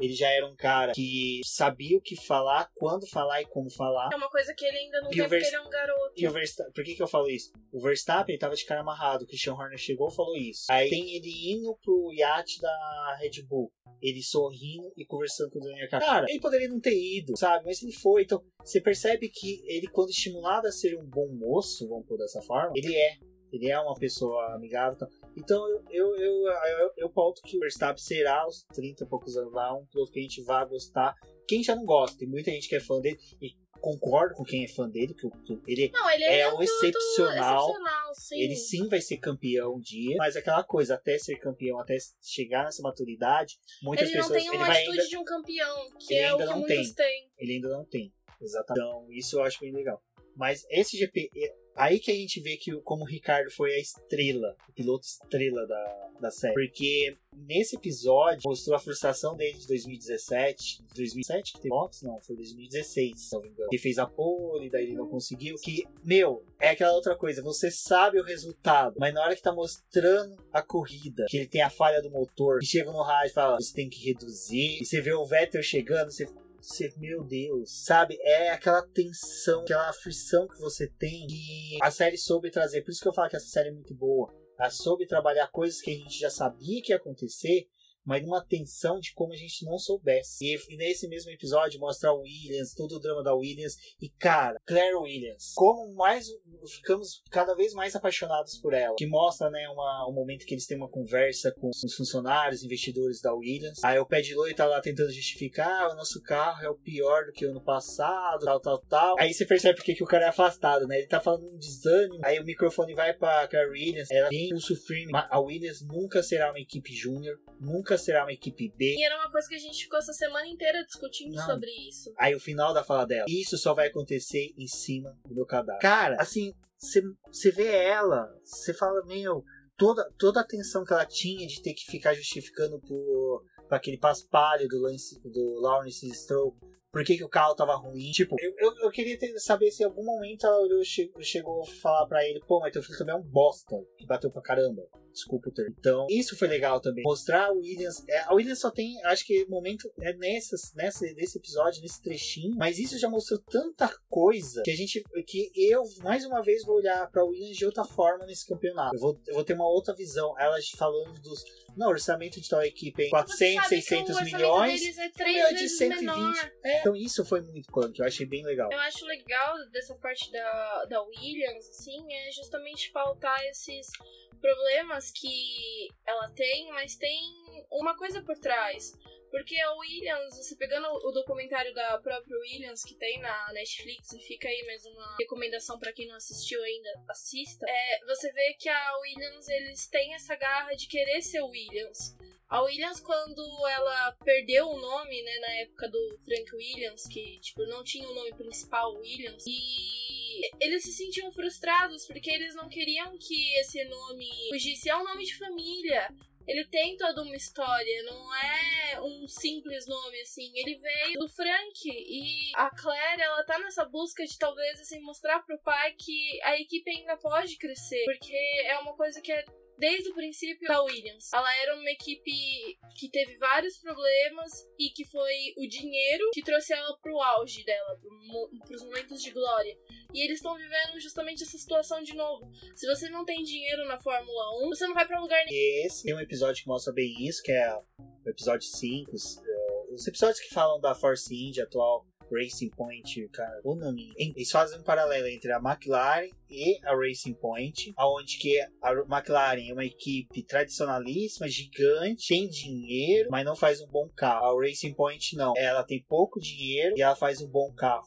Ele já era um cara que sabia o que falar, quando falar e como falar. É uma coisa que ele ainda não tem, Verst... porque ele é um garoto. E o Verstappen, por que que eu falo isso? O Verstappen, ele tava de cara amarrado. O Christian Horner chegou e falou isso. Aí tem ele indo pro iate da Red Bull. Ele sorrindo e conversando com o Daniel Ricciardo. Cara, ele poderia não ter ido, sabe? Mas ele foi. Então, você percebe que ele, quando estimulado a ser um bom moço, vamos pôr dessa forma, ele é. Ele é uma pessoa amigável. Então, eu, eu, eu, eu, eu pauto que o Verstappen será, aos trinta e poucos anos lá, um piloto que a gente vai gostar. Quem já não gosta, tem muita gente que é fã dele, e concordo com quem é fã dele, que ele, não, ele é, é um excepcional. excepcional sim. Ele sim vai ser campeão um dia, mas aquela coisa, até ser campeão, até chegar nessa maturidade, muitas ele pessoas... Ele não tem uma ele atitude ainda, de um campeão, que é o que muitos têm. Ele ainda não tem, exatamente. Então, isso eu acho bem legal. Mas esse G P... Aí que a gente vê que, como o Ricardo foi a estrela, o piloto estrela da, da série. Porque nesse episódio mostrou a frustração dele de dois mil e dezessete. dois mil e sete que teve box? Não, foi dois mil e dezesseis, se não me engano. Ele fez a pole, daí ele não conseguiu. Que, meu, é aquela outra coisa. Você sabe o resultado, mas na hora que tá mostrando a corrida, que ele tem a falha do motor, que chega no rádio e fala, você tem que reduzir. E você vê o Vettel chegando, você... Meu Deus, sabe? É aquela tensão, aquela aflição que você tem, que a série soube trazer. Por isso que eu falo que essa série é muito boa. Ela soube trabalhar coisas que a gente já sabia que ia acontecer, mas uma tensão de como a gente não soubesse. E, e nesse mesmo episódio mostra a Williams, todo o drama da Williams, e cara, Claire Williams, como mais ficamos cada vez mais apaixonados por ela, que mostra, né, uma, um momento que eles têm uma conversa com os funcionários, investidores da Williams, aí o pé de loi tá lá tentando justificar, ah, o nosso carro é o pior do que o ano passado, tal, tal, tal, aí você percebe porque que o cara é afastado, né, ele tá falando um desânimo, aí o microfone vai pra Claire Williams, ela tem pulso firme, a Williams nunca será uma equipe júnior, nunca será uma equipe B. E era uma coisa que a gente ficou essa semana inteira discutindo Não. sobre isso. Aí o final da fala dela, isso só vai acontecer em cima do meu cadáver. Cara, assim, você vê ela, você fala, meu, toda, toda a tensão que ela tinha de ter que ficar justificando por, por aquele paspalho do, Lance, do Lawrence Stroll, por que, que o carro tava ruim. Tipo, eu, eu, eu queria ter, saber se em algum momento ela olhou, che, chegou a falar pra ele, pô, mas teu filho também é um bosta, que bateu pra caramba. Desculpa o termo. Então, isso foi legal também. Mostrar a Williams. É, a Williams só tem, acho que momento é nessas, nessa, nesse episódio, nesse trechinho. Mas isso já mostrou tanta coisa que a gente. Que eu, mais uma vez, vou olhar pra Williams de outra forma nesse campeonato. Eu vou, eu vou ter uma outra visão. Elas falando dos. Não, orçamento de tal equipe é quatrocentos, seiscentos milhões. Deles é três de cento e vinte. É. Então, isso foi muito punk. Eu achei bem legal. Eu acho legal dessa parte da, da Williams, assim, é justamente pautar esses problemas que ela tem, mas tem uma coisa por trás. Porque a Williams, você pegando o documentário da própria Williams que tem na Netflix, e fica aí mais uma recomendação pra quem não assistiu ainda, assista, é, você vê que a Williams, eles têm essa garra de querer ser Williams. A Williams, quando ela perdeu o nome, né, na época do Frank Williams, que, tipo, não tinha o nome principal Williams, e eles se sentiam frustrados porque eles não queriam que esse nome fugisse. É um nome de família. Ele tem toda uma história, não é um simples nome, assim. Ele veio do Frank, e a Claire, ela tá nessa busca de talvez, assim, mostrar pro pai que a equipe ainda pode crescer, porque é uma coisa que é desde o princípio da Williams. Ela era uma equipe que teve vários problemas e que foi o dinheiro que trouxe ela pro auge dela, pros momentos de glória. E eles estão vivendo justamente essa situação de novo. Se você não tem dinheiro na Fórmula um, você não vai pra lugar nenhum. Esse tem um episódio que mostra bem isso, que é o episódio cinco. Os episódios que falam da Force India atual, Racing Point, cara, o nome. Eles fazem um paralelo entre a McLaren e a Racing Point, onde que a McLaren é uma equipe tradicionalíssima, gigante, tem dinheiro, mas não faz um bom carro. A Racing Point não, ela tem pouco dinheiro e ela faz um bom carro.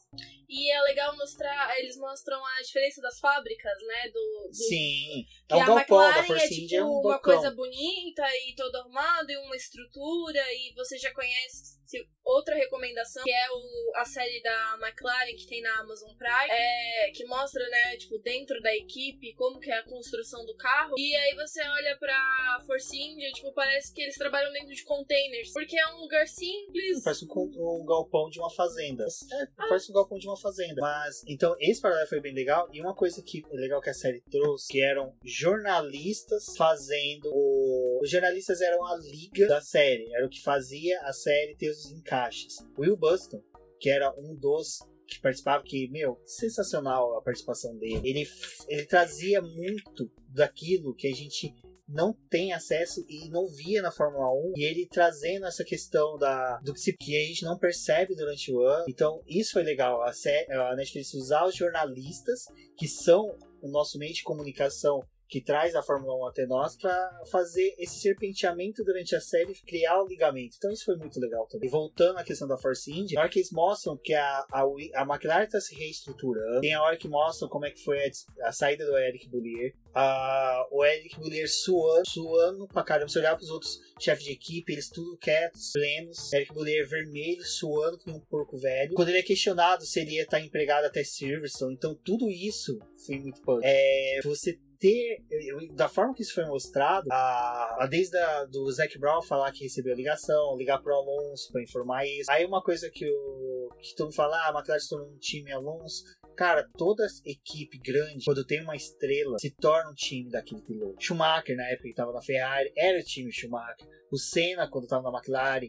E é legal mostrar, eles mostram a diferença das fábricas, né? Do, do... Sim. É um galpão, a Force India é um galpão. Uma coisa bonita e todo arrumado, e uma estrutura, e você já conhece outra recomendação, que é o, a série da McLaren, que tem na Amazon Prime, é, que mostra, né, tipo, dentro da equipe, como que é a construção do carro. E aí você olha pra Force India, tipo, parece que eles trabalham dentro de containers, porque é um lugar simples. Parece um, um galpão de uma fazenda. É, ah. Parece um galpão de uma fazenda. Mas, então, esse paralelo foi bem legal. E uma coisa que legal que a série trouxe, que eram jornalistas fazendo o... Os jornalistas eram a liga da série. Era o que fazia a série ter os encaixes. Will Buston, que era um dos que participava, que, meu, sensacional a participação dele. Ele, ele trazia muito daquilo que a gente não tem acesso e não via na Fórmula um, e ele trazendo essa questão da, do que, se, que a gente não percebe durante o ano. Então isso foi legal, a, série, a Netflix usar os jornalistas, que são o nosso meio de comunicação que traz a Fórmula um até nós, para fazer esse serpenteamento durante a série, criar o ligamento. Então isso foi muito legal também. E voltando à questão da Force India, na hora que eles mostram que a, a, a McLaren está se reestruturando, tem a hora que mostram como é que foi a, a saída do Eric Boullier, a, o Eric Boullier suando, suando pra caramba. Se olhar pros outros chefes de equipe, eles tudo quietos, plenos. Eric Boullier vermelho, suando como um porco velho. Quando ele é questionado se ele ia estar empregado até Silverstone, então tudo isso foi muito punk. É, você ter, da forma que isso foi mostrado, a, a desde a, do Zac Brown falar que recebeu a ligação, ligar pro Alonso pra informar isso. Aí uma coisa que, o, que todo mundo fala, ah, a McLaren se tornou um time Alonso. Cara, toda equipe grande, quando tem uma estrela, se torna um time daquele piloto. Schumacher, na época que tava na Ferrari, era o time Schumacher. O Senna, quando tava na McLaren,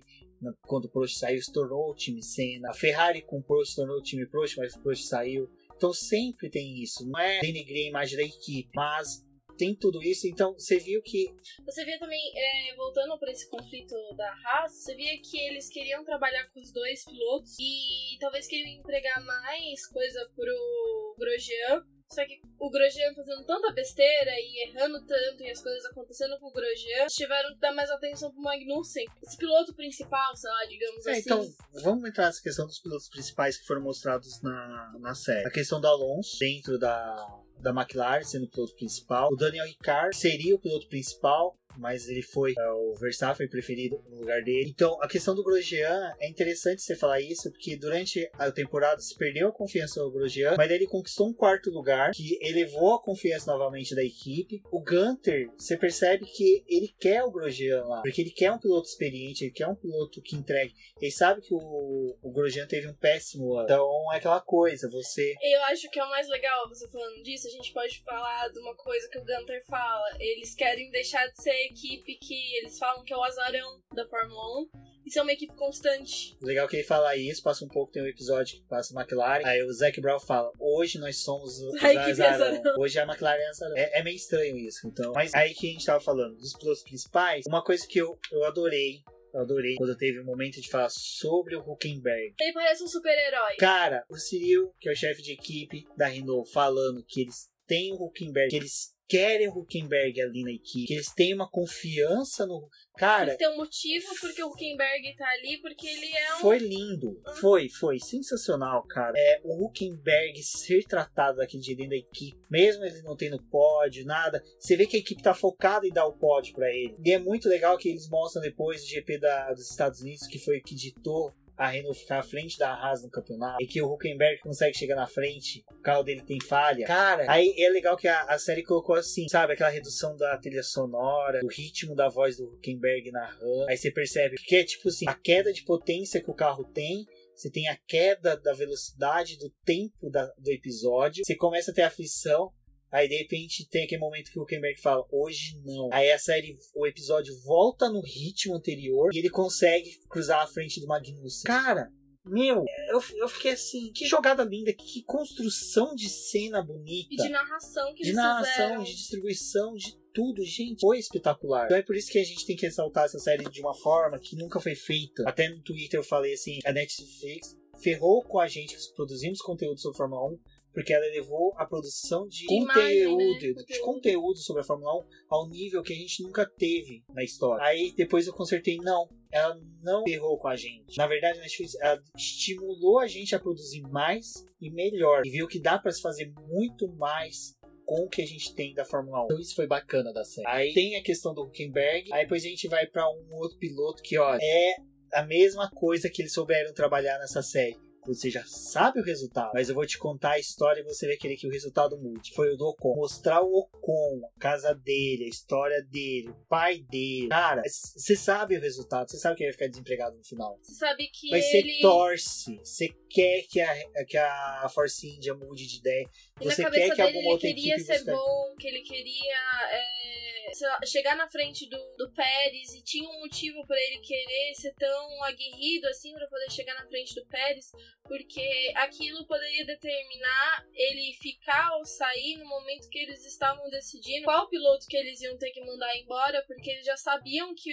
quando o Prost saiu, se tornou o time Senna. A Ferrari com o Prost se tornou o time Prost, mas o Prost saiu. Então sempre tem isso, não é denegrir a imagem da equipe, mas tem tudo isso, então você viu que... Você via também, é, voltando para esse conflito da Haas, você via que eles queriam trabalhar com os dois pilotos e talvez queriam entregar mais coisa pro Grosjean, só que o Grosjean fazendo tanta besteira e errando tanto e as coisas acontecendo com o Grosjean, eles tiveram que dar mais atenção pro Magnussen. Esse piloto principal, sei lá, digamos é, assim. Então, vamos entrar nessa questão dos pilotos principais que foram mostrados na, na série. A questão do Alonso, dentro da... da McLaren sendo o piloto principal. O Daniel Ricciardo seria o piloto principal, mas ele foi é, o Verstappen preferido no lugar dele. Então, a questão do Grosjean, é interessante você falar isso, porque durante a temporada se perdeu a confiança do Grosjean, mas ele conquistou um quarto lugar, que elevou a confiança novamente da equipe. O Günther, você percebe que ele quer o Grosjean lá, porque ele quer um piloto experiente, ele quer um piloto que entregue. Ele sabe que o, o Grosjean teve um péssimo ano, então é aquela coisa, você... Eu acho que é o mais legal, você falando disso, a gente pode falar de uma coisa que o Günther fala, eles querem deixar de ser equipe que eles falam que é o azarão da Fórmula um. Isso é uma equipe constante. Legal que ele fala isso, passa um pouco, tem um episódio que passa a McLaren, aí o Zac Brown fala, hoje nós somos o azarão. Hoje a McLaren é azarão. É, é meio estranho isso, então. Mas aí que a gente tava falando dos pilotos principais, uma coisa que eu, eu adorei, eu adorei quando teve o um momento de falar sobre o Hulkenberg. Ele parece um super-herói. Cara, o Cyril, que é o chefe de equipe da Renault, falando que eles têm o Hulkenberg, que eles querem o Hulkenberg ali na equipe, que eles têm uma confiança no... Cara... Eles têm um motivo porque o Hulkenberg tá ali, porque ele é um... Foi lindo, hum. foi, foi sensacional, cara. É, o Hulkenberg ser tratado daquele jeito dentro da equipe, mesmo ele não tendo pódio, nada, você vê que a equipe tá focada em dar o pódio pra ele. E é muito legal que eles mostram depois o G P da, dos Estados Unidos, que foi o que ditou a Renault ficar à frente da Haas no campeonato e que o Hulkenberg consegue chegar na frente, o carro dele tem falha. Cara, aí é legal que a, a série colocou assim, sabe, aquela redução da trilha sonora, do ritmo da voz do Hulkenberg na Haas. Aí você percebe que é tipo assim, a queda de potência que o carro tem, você tem a queda da velocidade, do tempo da, do episódio, você começa a ter aflição. Aí, de repente, tem aquele momento que o Hulkenberg fala, hoje não. Aí a série, o episódio volta no ritmo anterior e ele consegue cruzar a frente do Magnussen. Cara, meu, eu, eu fiquei assim, que jogada linda, que construção de cena bonita. E de narração que eles fizeram. De narração, de distribuição, de tudo, gente, foi espetacular. Então é por isso que a gente tem que ressaltar essa série de uma forma que nunca foi feita. Até no Twitter eu falei assim, a Netflix ferrou com a gente que produzimos conteúdo sobre Fórmula um, porque ela levou a produção de, de conteúdo, imagem, né? de conteúdo sobre a Fórmula um ao nível que a gente nunca teve na história. Aí depois eu consertei, não, ela não errou com a gente. Na verdade, a Netflix, ela estimulou a gente a produzir mais e melhor. E viu que dá pra se fazer muito mais com o que a gente tem da Fórmula um. Então isso foi bacana da série. Aí tem a questão do Hulkenberg, aí depois a gente vai pra um outro piloto que, ó, é a mesma coisa que eles souberam trabalhar nessa série. Você já sabe o resultado, mas eu vou te contar a história e você vai querer que o resultado mude. Foi o do Ocon. Mostrar o Ocon, a casa dele, a história dele, o pai dele. Cara, você sabe o resultado, você sabe que ele vai ficar desempregado no final. Você sabe que mas ele... Mas você torce, você quer que a, que a Force India mude de ideia. E você na cabeça quer que dele, alguma outra equipe... Ele queria ser buscar... bom, que ele queria é, chegar na frente do, do Pérez e tinha um motivo pra ele querer ser tão aguerrido assim pra poder chegar na frente do Pérez... Porque aquilo poderia determinar ele ficar ou sair no momento que eles estavam decidindo qual piloto que eles iam ter que mandar embora, porque eles já sabiam que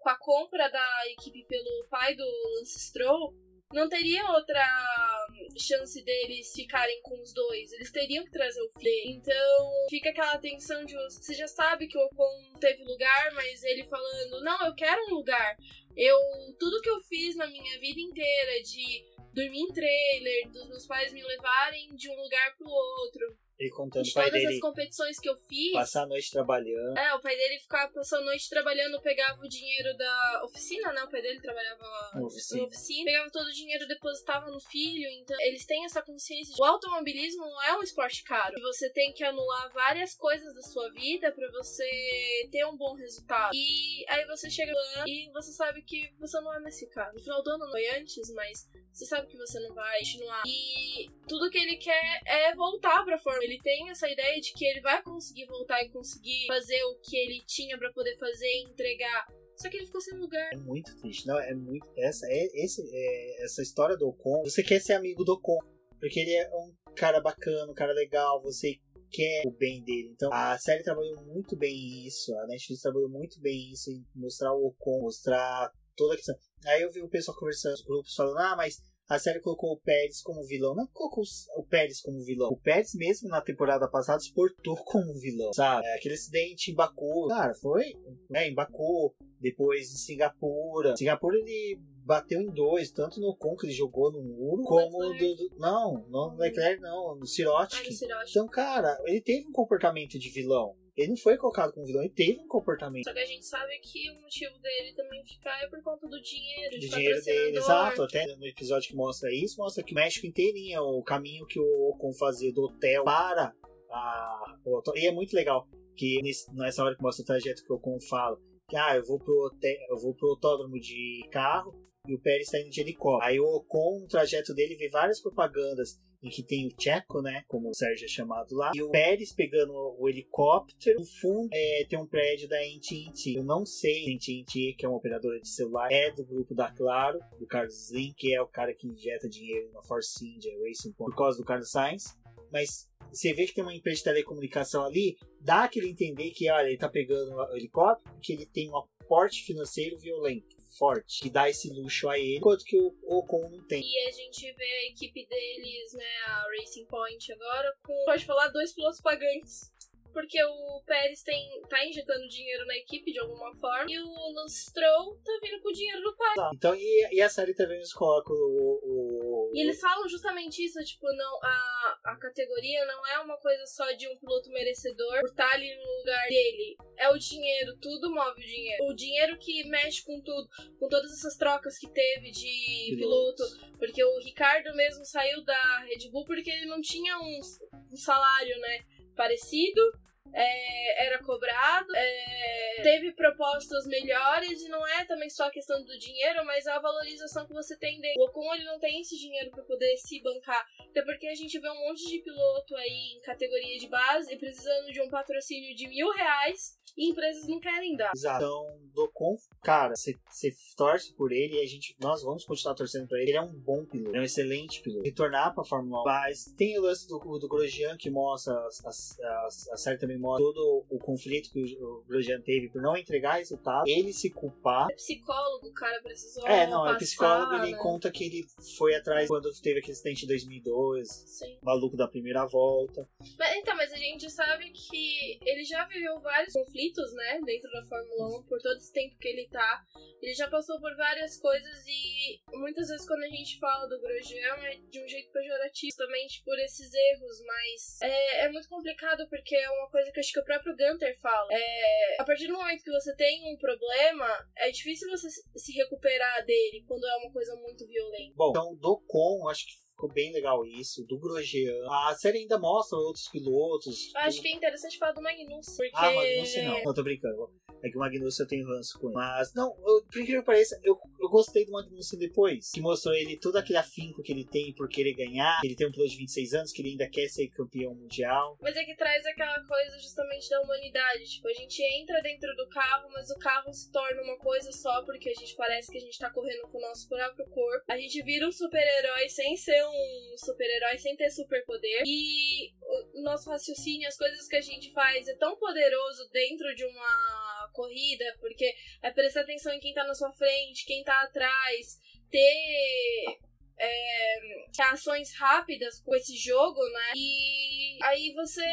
com a compra da equipe pelo pai do Lance Stroll, não teria outra chance deles ficarem com os dois. Eles teriam que trazer o filho. Então, fica aquela tensão de... Você já sabe que o Ocon teve lugar, mas ele falando, não, eu quero um lugar. Eu, tudo que eu fiz na minha vida inteira de dormir em trailer, dos meus pais me levarem de um lugar pro outro. Ele contando de o pai todas dele as competições que eu fiz. Passar a noite trabalhando. É, o pai dele ficava passando a noite trabalhando, pegava o dinheiro da oficina, né? O pai dele trabalhava na oficina. oficina. Pegava todo o dinheiro e depositava no filho. Então, eles têm essa consciência de o automobilismo não é um esporte caro. Você tem que anular várias coisas da sua vida pra você ter um bom resultado. E aí você chega lá e você sabe que você não é nesse cara. No final do ano não foi antes, mas você sabe que você não vai continuar. E tudo que ele quer é voltar pra Fórmula. Ele tem essa ideia de que ele vai conseguir voltar e conseguir fazer o que ele tinha pra poder fazer e entregar. Só que ele ficou sem lugar. É muito triste, não? É muito. Essa, é, esse, é, essa história do Ocon. Você quer ser amigo do Ocon, porque ele é um cara bacana, um cara legal. Você quer o bem dele. Então a série trabalhou muito bem isso, a Netflix trabalhou muito bem isso, em mostrar o Ocon, mostrar toda a questão. Aí eu vi o pessoal conversando nos grupos falando, ah, mas a série colocou o Pérez como vilão. Não é que colocou o Pérez como vilão. O Pérez mesmo na temporada passada se portou como vilão, sabe? Aquele acidente em Baku, cara, foi, né, em Baku, depois em Singapura. Singapura ele bateu em dois, tanto no Ocon, que ele jogou no muro, como no do, do... Não, não no Leclerc, não, no Sirotkin. Então, cara, ele teve um comportamento de vilão. Ele não foi colocado como vilão, ele teve um comportamento. Só que a gente sabe que o motivo dele também ficar é por conta do dinheiro, do de dinheiro dele, exato. Até no episódio que mostra isso, mostra que o México inteirinho é o caminho que o Ocon fazia do hotel para a... E é muito legal que nessa hora que mostra o trajeto que o Ocon fala, que ah, eu vou pro hotel, eu vou pro autódromo de carro e o Pérez tá indo de helicóptero. Aí o Ocon, o trajeto dele, vê várias propagandas em que tem o Checo, né, como o Sérgio é chamado lá, e o Pérez pegando o helicóptero. No fundo é, tem um prédio da A T e T, eu não sei, A T e T, que é uma operadora de celular, é do grupo da Claro, do Carlos Slim, que é o cara que injeta dinheiro na Force India, Racing Point, por causa do Carlos Sainz. Mas você vê que tem uma empresa de telecomunicação ali, dá aquele entender que, olha, ele tá pegando o helicóptero porque ele tem um aporte financeiro violento, forte, que dá esse luxo a ele, enquanto que o Ocon não tem. E a gente vê a equipe deles, né, a Racing Point agora, com, pode falar, dois pilotos pagantes. Porque o Pérez tem, tá injetando dinheiro na equipe de alguma forma, e o Lance Stroll tá vindo com o dinheiro do pai. Tá. Então, e, e a série também nos coloca o, o, o... E eles falam justamente isso, tipo, não, a, a categoria não é uma coisa só de um piloto merecedor por estar ali no lugar dele. É o dinheiro, tudo move o dinheiro. O dinheiro que mexe com tudo, com todas essas trocas que teve de piloto. piloto. Porque o Ricardo mesmo saiu da Red Bull porque ele não tinha um, um salário, né, parecido, é, era cobrado, é, teve propostas melhores, e não é também só a questão do dinheiro, mas a valorização que você tem dele. O Ocon, ele não tem esse dinheiro para poder se bancar, até porque a gente vê um monte de piloto aí em categoria de base precisando de um patrocínio de mil reais e empresas não querem dar. Exato. Então, do Ocon, cara, você torce por ele e a gente, nós vamos continuar torcendo pra ele. Ele é um bom piloto, ele é um excelente piloto. Retornar pra Fórmula um, mas tem o lance do, do Grosjean, que mostra, a, a, a série também mostra todo o conflito que o Grosjean teve por não entregar resultado, ele se culpar. É psicólogo, o cara precisou É, não, passar, é psicólogo, ele né? conta que ele foi atrás quando teve aquele acidente em dois mil e dois, Sim. maluco da primeira volta. Mas, então, mas a gente sabe que ele já viveu vários conflitos, né, dentro da Fórmula um, por todo esse tempo que ele tá. Ele já passou por várias coisas e muitas vezes quando a gente fala do Grosjean é de um jeito pejorativo, justamente por esses erros, mas é, é muito complicado porque é uma coisa que eu acho que o próprio Günther fala. É, a partir do momento que você tem um problema, é difícil você se recuperar dele quando é uma coisa muito violenta. Bom, então do Ocon, acho que ficou bem legal isso, do Grosjean. A série ainda mostra outros pilotos. Eu acho tudo. que é interessante falar do Magnussen. Porque... Ah, Magnussen não. Não, tô brincando. É que o Magnussen eu tenho ranço com ele. Mas, não, eu, por incrível que pareça, eu, eu gostei do Magnussen depois. Que mostrou ele todo aquele afinco que ele tem por querer ganhar. Ele tem um piloto de vinte e seis anos, que ele ainda quer ser campeão mundial. Mas é que traz aquela coisa justamente da humanidade. Tipo, a gente entra dentro do carro, mas o carro se torna uma coisa só, porque a gente parece que a gente tá correndo com o nosso próprio corpo. A gente vira um super-herói sem ser um super-herói, sem ter superpoder, e o nosso raciocínio, as coisas que a gente faz é tão poderoso dentro de uma corrida, porque é prestar atenção em quem tá na sua frente, quem tá atrás, ter é, ações rápidas com esse jogo, né, e aí você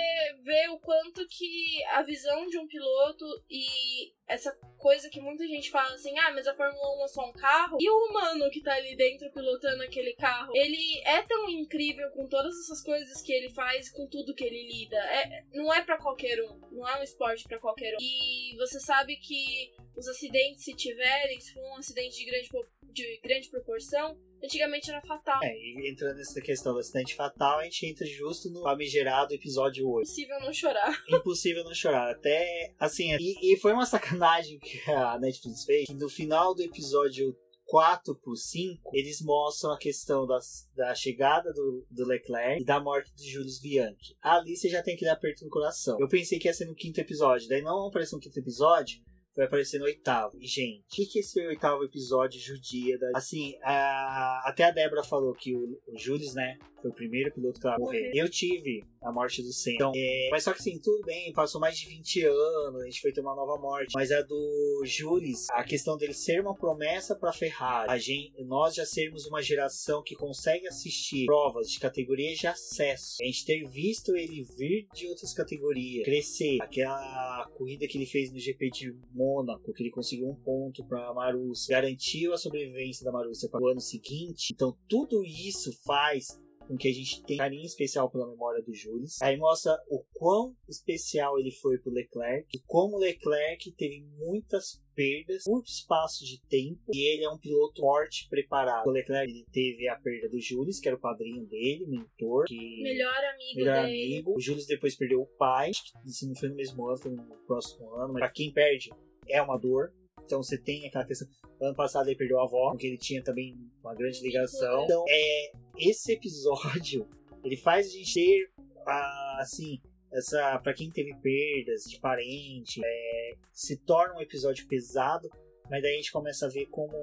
vê o quanto que a visão de um piloto e essa coisa que muita gente fala assim, ah, mas a Fórmula um é só um carro, e o humano que tá ali dentro pilotando aquele carro, ele é tão incrível com todas essas coisas que ele faz, com tudo que ele lida, é, não é pra qualquer um, não é um esporte pra qualquer um, e você sabe que os acidentes, se tiverem, se for um acidente de grande, de grande proporção, antigamente era fatal. É, e entrando nessa questão do acidente fatal, a gente entra justo no famigerado episódio oito. Impossível não chorar. Impossível não chorar. Até, assim, e, e foi uma sacanagem que a Netflix fez, que no final do episódio quatro por cinco, eles mostram a questão das, da chegada do, do Leclerc e da morte do Jules Bianchi. Ali você já tem aquele aperto no coração. Eu pensei que ia ser no quinto episódio, daí não apareceu no quinto episódio, vai aparecer no oitavo. E, gente, o que, que esse oitavo episódio judia? Da... Assim, a... até a Débora falou que o, o Jules, né, foi o primeiro piloto que ela morrer. Eu tive a morte do Senna. Então, é... Mas só que assim, tudo bem, passou mais de vinte anos, a gente foi ter uma nova morte. Mas a do Jules, a questão dele ser uma promessa pra Ferrari, a gente... nós já sermos uma geração que consegue assistir provas de categorias de acesso. A gente ter visto ele vir de outras categorias, crescer. Aquela corrida que ele fez no G P de Mônaco, que ele conseguiu um ponto para a Marussia, garantiu a sobrevivência da Marussia para o ano seguinte. Então tudo isso faz com que a gente tenha carinho especial pela memória do Jules. Aí mostra o quão especial ele foi pro Leclerc, e como o Leclerc teve muitas perdas, curto espaço de tempo, e ele é um piloto forte, preparado. O Leclerc, ele teve a perda do Jules, que era o padrinho dele, mentor, que... melhor amigo melhor dele. Amigo. O Jules depois perdeu o pai, isso não foi no mesmo ano, foi no próximo ano, mas pra quem perde, é uma dor. Então você tem aquela questão, ano passado ele perdeu a avó, porque ele tinha também uma grande ligação. Então, é, esse episódio, ele faz a gente ter, a, assim, essa, pra quem teve perdas de parente, é, se torna um episódio pesado, mas daí a gente começa a ver como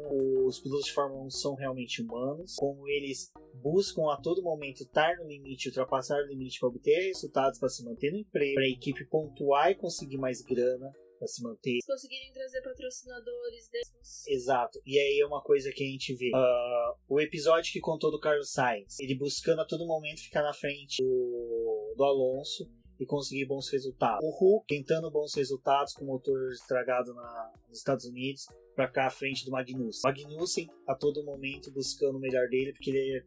os pilotos de Fórmula um são realmente humanos, como eles buscam a todo momento estar no limite, ultrapassar o limite para obter resultados, para se manter no emprego, para a equipe pontuar e conseguir mais grana, para se manter. Eles conseguirem trazer patrocinadores desses. Exato. E aí é uma coisa que a gente vê. Uh, o episódio que contou do Carlos Sainz. Ele buscando a todo momento ficar na frente do, do Alonso e conseguir bons resultados. O Hulk tentando bons resultados com o motor estragado na, nos Estados Unidos, para cá à frente do Magnussen. Magnussen a todo momento buscando o melhor dele, porque ele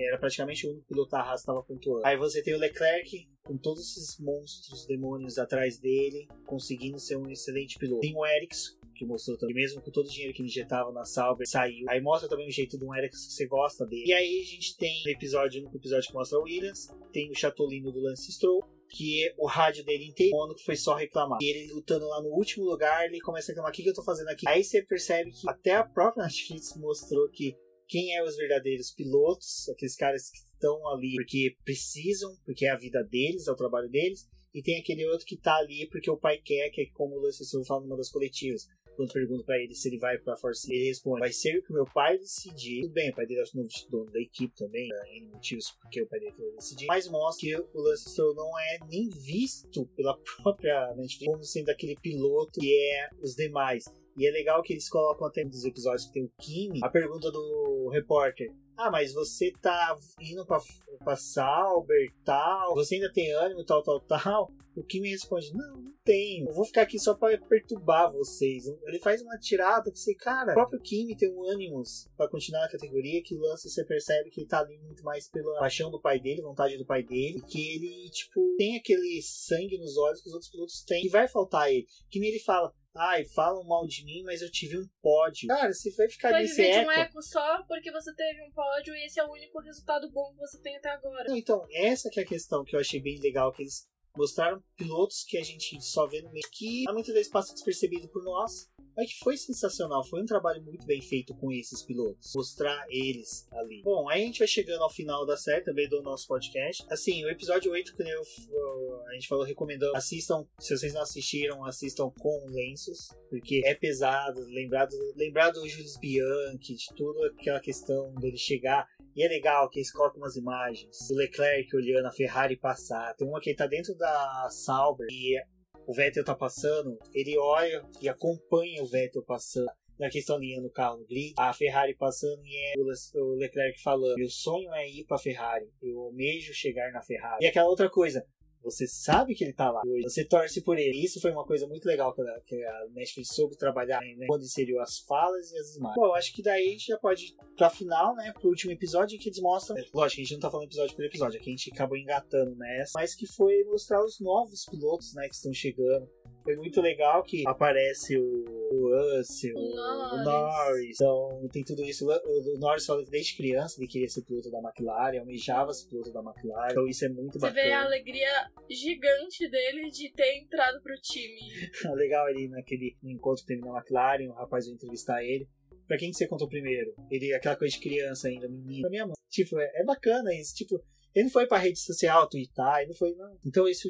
era praticamente o único piloto da Haas que estava pontuando. Aí você tem o Leclerc com todos esses monstros, demônios atrás dele, conseguindo ser um excelente piloto. Tem o Ericsson, que mostrou também, mesmo com todo o dinheiro que ele injetava na Sauber, saiu. Aí mostra também o jeito de um Ericsson que você gosta dele. E aí a gente tem o episódio, um episódio que mostra o Williams, tem o chatolino do Lance Stroll, que o rádio dele inteiro foi só reclamar. E ele lutando lá no último lugar, ele começa a reclamar, o que, que eu tô fazendo aqui? Aí você percebe que até a própria Netflix mostrou que quem é os verdadeiros pilotos, aqueles caras que estão ali porque precisam, porque é a vida deles, é o trabalho deles, e tem aquele outro que tá ali porque o pai quer, que é como o Lance Stroll fala numa das coletivas. Quando pergunto pra ele se ele vai pra Force India, ele responde, vai ser o que meu pai decidir. Tudo bem, o pai dele é o novo dono da equipe também, né? N motivos porque o pai dele vai decidir. Mas mostra que o Lance Stroll não é nem visto pela própria Netflix como sendo aquele piloto que é os demais. E é legal que eles colocam até nos episódios que tem o Kimi, a pergunta do repórter. Ah, mas você tá indo pra, pra Sauber, tal, você ainda tem ânimo, tal, tal, tal. O Kimi responde, não, não tenho. Eu vou ficar aqui só pra perturbar vocês. Ele faz uma tirada que você, cara, o próprio Kimi tem um ânimo pra continuar na categoria, que o Lance, você percebe que ele tá ali muito mais pela paixão do pai dele, vontade do pai dele, que ele, tipo, tem aquele sangue nos olhos que os outros pilotos têm, e vai faltar ele. Que nem ele fala, ai, falam mal de mim, mas eu tive um pódio. Cara, você vai ficar nesse eco. Você vai viver de um eco só porque você teve um pódio e esse é o único resultado bom que você tem até agora. Então, essa que é a questão que eu achei bem legal, que eles mostraram pilotos que a gente só vê no meio, que muitas vezes passa despercebido por nós, mas que foi sensacional. Foi um trabalho muito bem feito com esses pilotos. Mostrar eles ali. Bom, aí a gente vai chegando ao final da série também do nosso podcast. Assim, o episódio oito, que eu, eu, a gente falou, recomendando. Assistam, se vocês não assistiram, assistam com lenços, porque é pesado. Lembrado, lembrado do Jules Bianchi, de toda aquela questão dele chegar. E é legal que eles colocam umas imagens do Leclerc olhando a Ferrari passar. Tem uma que ele tá dentro da Sauber e o Vettel tá passando, ele olha e acompanha o Vettel passando. Na questão alinhando o carro no grid, a Ferrari passando e é o Leclerc falando, meu sonho é ir pra Ferrari, eu almejo chegar na Ferrari. E aquela outra coisa, você sabe que ele tá lá, você torce por ele. Isso foi uma coisa muito legal que a Netflix soube trabalhar, né? Quando inseriu as falas e as imagens. Bom, eu acho que daí a gente já pode ir pra final, né? Pro último episódio que eles mostram. Lógico, a gente não tá falando episódio por episódio, aqui a gente acabou engatando nessa, mas que foi mostrar os novos pilotos, né? Que estão chegando. Foi muito legal que aparece o Russell, Norris. o Norris. Então, tem tudo isso. O Norris falou que desde criança ele queria ser piloto da McLaren, almejava ser piloto da McLaren. Então, isso é muito bacana. Você vê a alegria gigante dele de ter entrado pro time. Legal ele naquele encontro que teve na McLaren, o rapaz veio entrevistar ele. Pra quem que você contou primeiro? Ele, aquela coisa de criança ainda, menino. Pra minha mãe. Tipo, é, é bacana isso. Tipo, Ele não foi pra rede social twittar, ele não foi, não. Então, isso,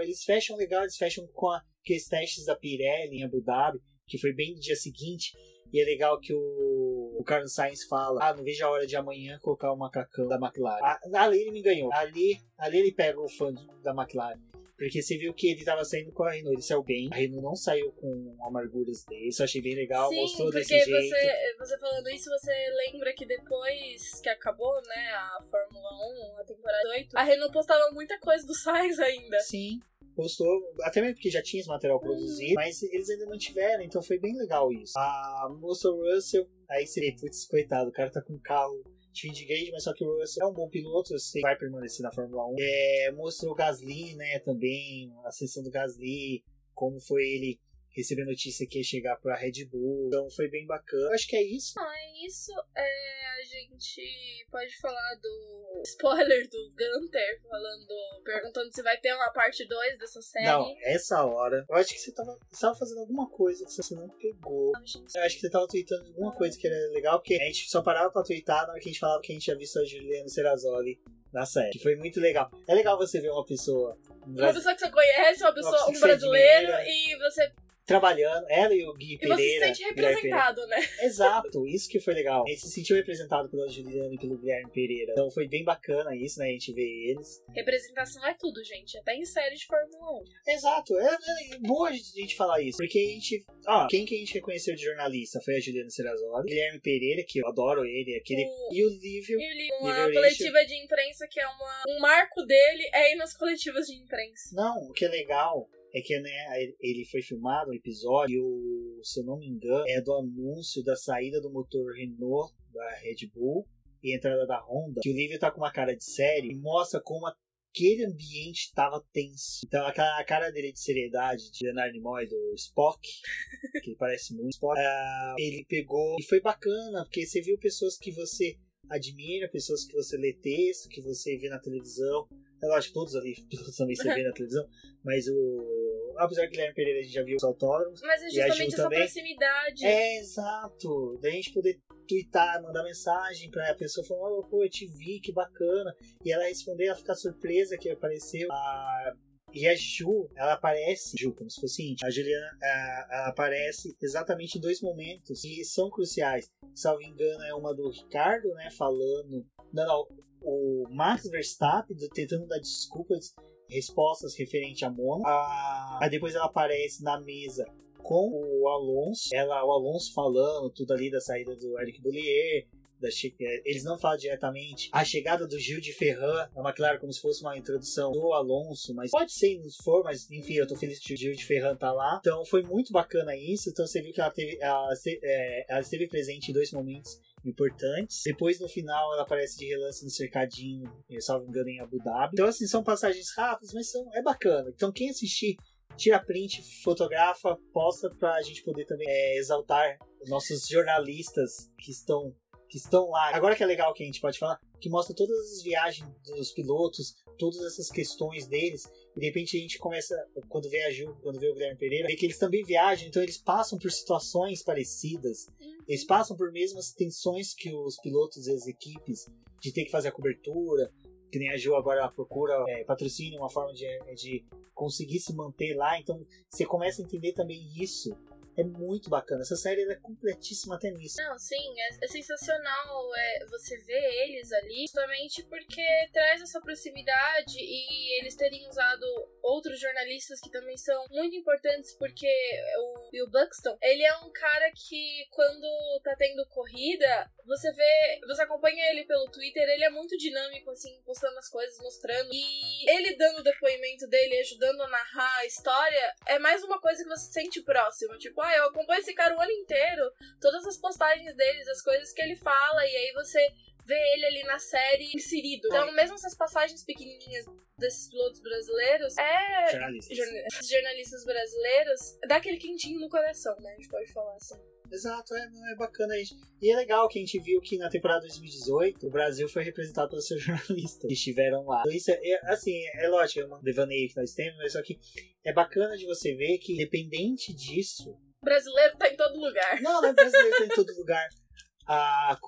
eles fecham legal, eles fecham com a, aqueles testes da Pirelli em Abu Dhabi, que foi bem no dia seguinte. E é legal que o, o Carlos Sainz fala: ah, não vejo a hora de amanhã colocar o macacão da McLaren. A, ali ele me ganhou. Ali, ali ele pega o fã da McLaren. Porque você viu que ele tava saindo com a Renault, ele saiu bem. A Renault não saiu com amarguras dele, isso eu achei bem legal. Sim, gostou desse jeito. Sim, porque você falando isso, você lembra que depois que acabou, né, a Fórmula um, a temporada oito, a Renault postava muita coisa do Sainz ainda. Sim, postou, até mesmo porque já tinha esse material produzido, hum. mas eles ainda mantiveram, então foi bem legal isso. A moça Russell, aí você vê, putz, coitado, o cara tá com o carro de fim de grade, mas só que o Russell é um bom piloto, eu sei, vai permanecer na Fórmula um. É, mostrou o Gasly, né, também, a sessão do Gasly, como foi ele receber a notícia que ia chegar pra Red Bull, então foi bem bacana. Eu acho que é isso. Ah, é isso, é, a gente pode falar do spoiler do Günther, falando, perguntando se vai ter uma parte dois dessa série. Não, essa hora, eu acho que você tava, você tava fazendo alguma coisa que você não pegou. Não, gente... Eu acho que você tava tweetando alguma ah. coisa que era legal, porque a gente só parava pra tweetar na hora que a gente falava que a gente tinha visto a Juliana Serrazoli na série, que foi muito legal. É legal você ver uma pessoa... Um Bras... Uma pessoa que você conhece, uma pessoa, uma pessoa um brasileiro, é e você... trabalhando, ela e o Gui Pereira. E você se sente representado, né? Exato, isso que foi legal. A gente se sentiu representado pela Juliana e pelo Guilherme Pereira. Então foi bem bacana isso, né? A gente vê eles. Representação é tudo, gente. Até em série de Fórmula um. Exato. É, é, é boa a gente falar isso. Porque a gente... Ó, quem que a gente reconheceu de jornalista foi a Juliana Serrazoli. Guilherme Pereira, que eu adoro ele. Aquele, o... E o Lívio. E o Lívio. Uma Lívio coletiva Lívio. de imprensa que é uma, um marco dele é ir nas coletivas de imprensa. Não, o que é legal... É que, né, ele foi filmado um episódio, se eu não me engano, é do anúncio da saída do motor Renault da Red Bull e a entrada da Honda, que o Lívio tá com uma cara de sério e mostra como aquele ambiente tava tenso. Então a cara dele de seriedade, de Leonard Nimoy, do Spock, que ele parece muito Spock, uh, ele pegou e foi bacana, porque você viu pessoas que você admira, pessoas que você lê texto, que você vê na televisão. É lógico que todos ali todos também se vê na televisão, mas o... apesar que Guilherme Pereira a gente já viu os autódromos. Mas é justamente essa também. proximidade. É, exato. Da gente poder twittar, mandar mensagem pra pessoa falar: oh, pô, eu te vi, que bacana. E ela responder, ela ficar surpresa que apareceu. A... E a Ju, ela aparece, Ju, como se fosse íntima. A Juliana, ela aparece exatamente em dois momentos que são cruciais. Salvo engano, é uma do Ricardo, né, falando... Não, não, o Max Verstappen tentando dar desculpas, respostas referente a Mônaco. Ah, depois ela aparece na mesa com o Alonso. Ela, o Alonso falando tudo ali da saída do Eric Boullier. Da che... Eles não falam diretamente a chegada do Gil de Ferran na McLaren, como se fosse uma introdução do Alonso, mas pode ser, não for, mas enfim, eu tô feliz que o Gil de Ferran tá lá. Então foi muito bacana isso. Então você viu que ela, teve, ela, é, ela esteve presente em dois momentos importantes. Depois no final ela aparece de relance no cercadinho, eu salvo engano, em Abu Dhabi. Então assim, são passagens rápidas, mas são, é bacana. Então quem assistir, tira print, fotografa, posta pra gente poder também é, exaltar os nossos jornalistas que estão que estão lá. Agora que é legal que a gente pode falar, que mostra todas as viagens dos pilotos, todas essas questões deles, e de repente a gente começa, quando vê a Ju, quando vê o Guilherme Pereira, vê que eles também viajam, então eles passam por situações parecidas, eles passam por mesmas tensões que os pilotos e as equipes, de ter que fazer a cobertura, que nem a Ju agora ela procura é, patrocínio, uma forma de, de conseguir se manter lá, então você começa a entender também isso. É muito bacana, essa série ela é completíssima até nisso. Não, sim, é, é sensacional é, você ver eles ali, justamente porque traz essa proximidade e eles terem usado outros jornalistas que também são muito importantes, porque o Bill Buxton, ele é um cara que quando tá tendo corrida, você vê, você acompanha ele pelo Twitter, ele é muito dinâmico, assim, postando as coisas, mostrando, e ele dando o depoimento dele, ajudando a narrar a história, é mais uma coisa que você se sente próximo, tipo, ah, eu acompanho esse cara o ano inteiro, todas as postagens deles, as coisas que ele fala, e aí você vê ele ali na série inserido. Então, mesmo essas passagens pequenininhas desses pilotos brasileiros, é... Jornalistas. Jornal... Jornalistas brasileiros, dá aquele quentinho no coração, né? A gente pode falar assim. Exato, é, é bacana isso. E é legal que a gente viu que na temporada dois mil e dezoito o Brasil foi representado pelos seus jornalistas que estiveram lá. Então isso, é, assim, é lógico, é um devaneio que nós temos, mas só que é bacana de você ver que, independente disso... O brasileiro tá em todo lugar. Não, não é brasileiro tá em todo lugar. A,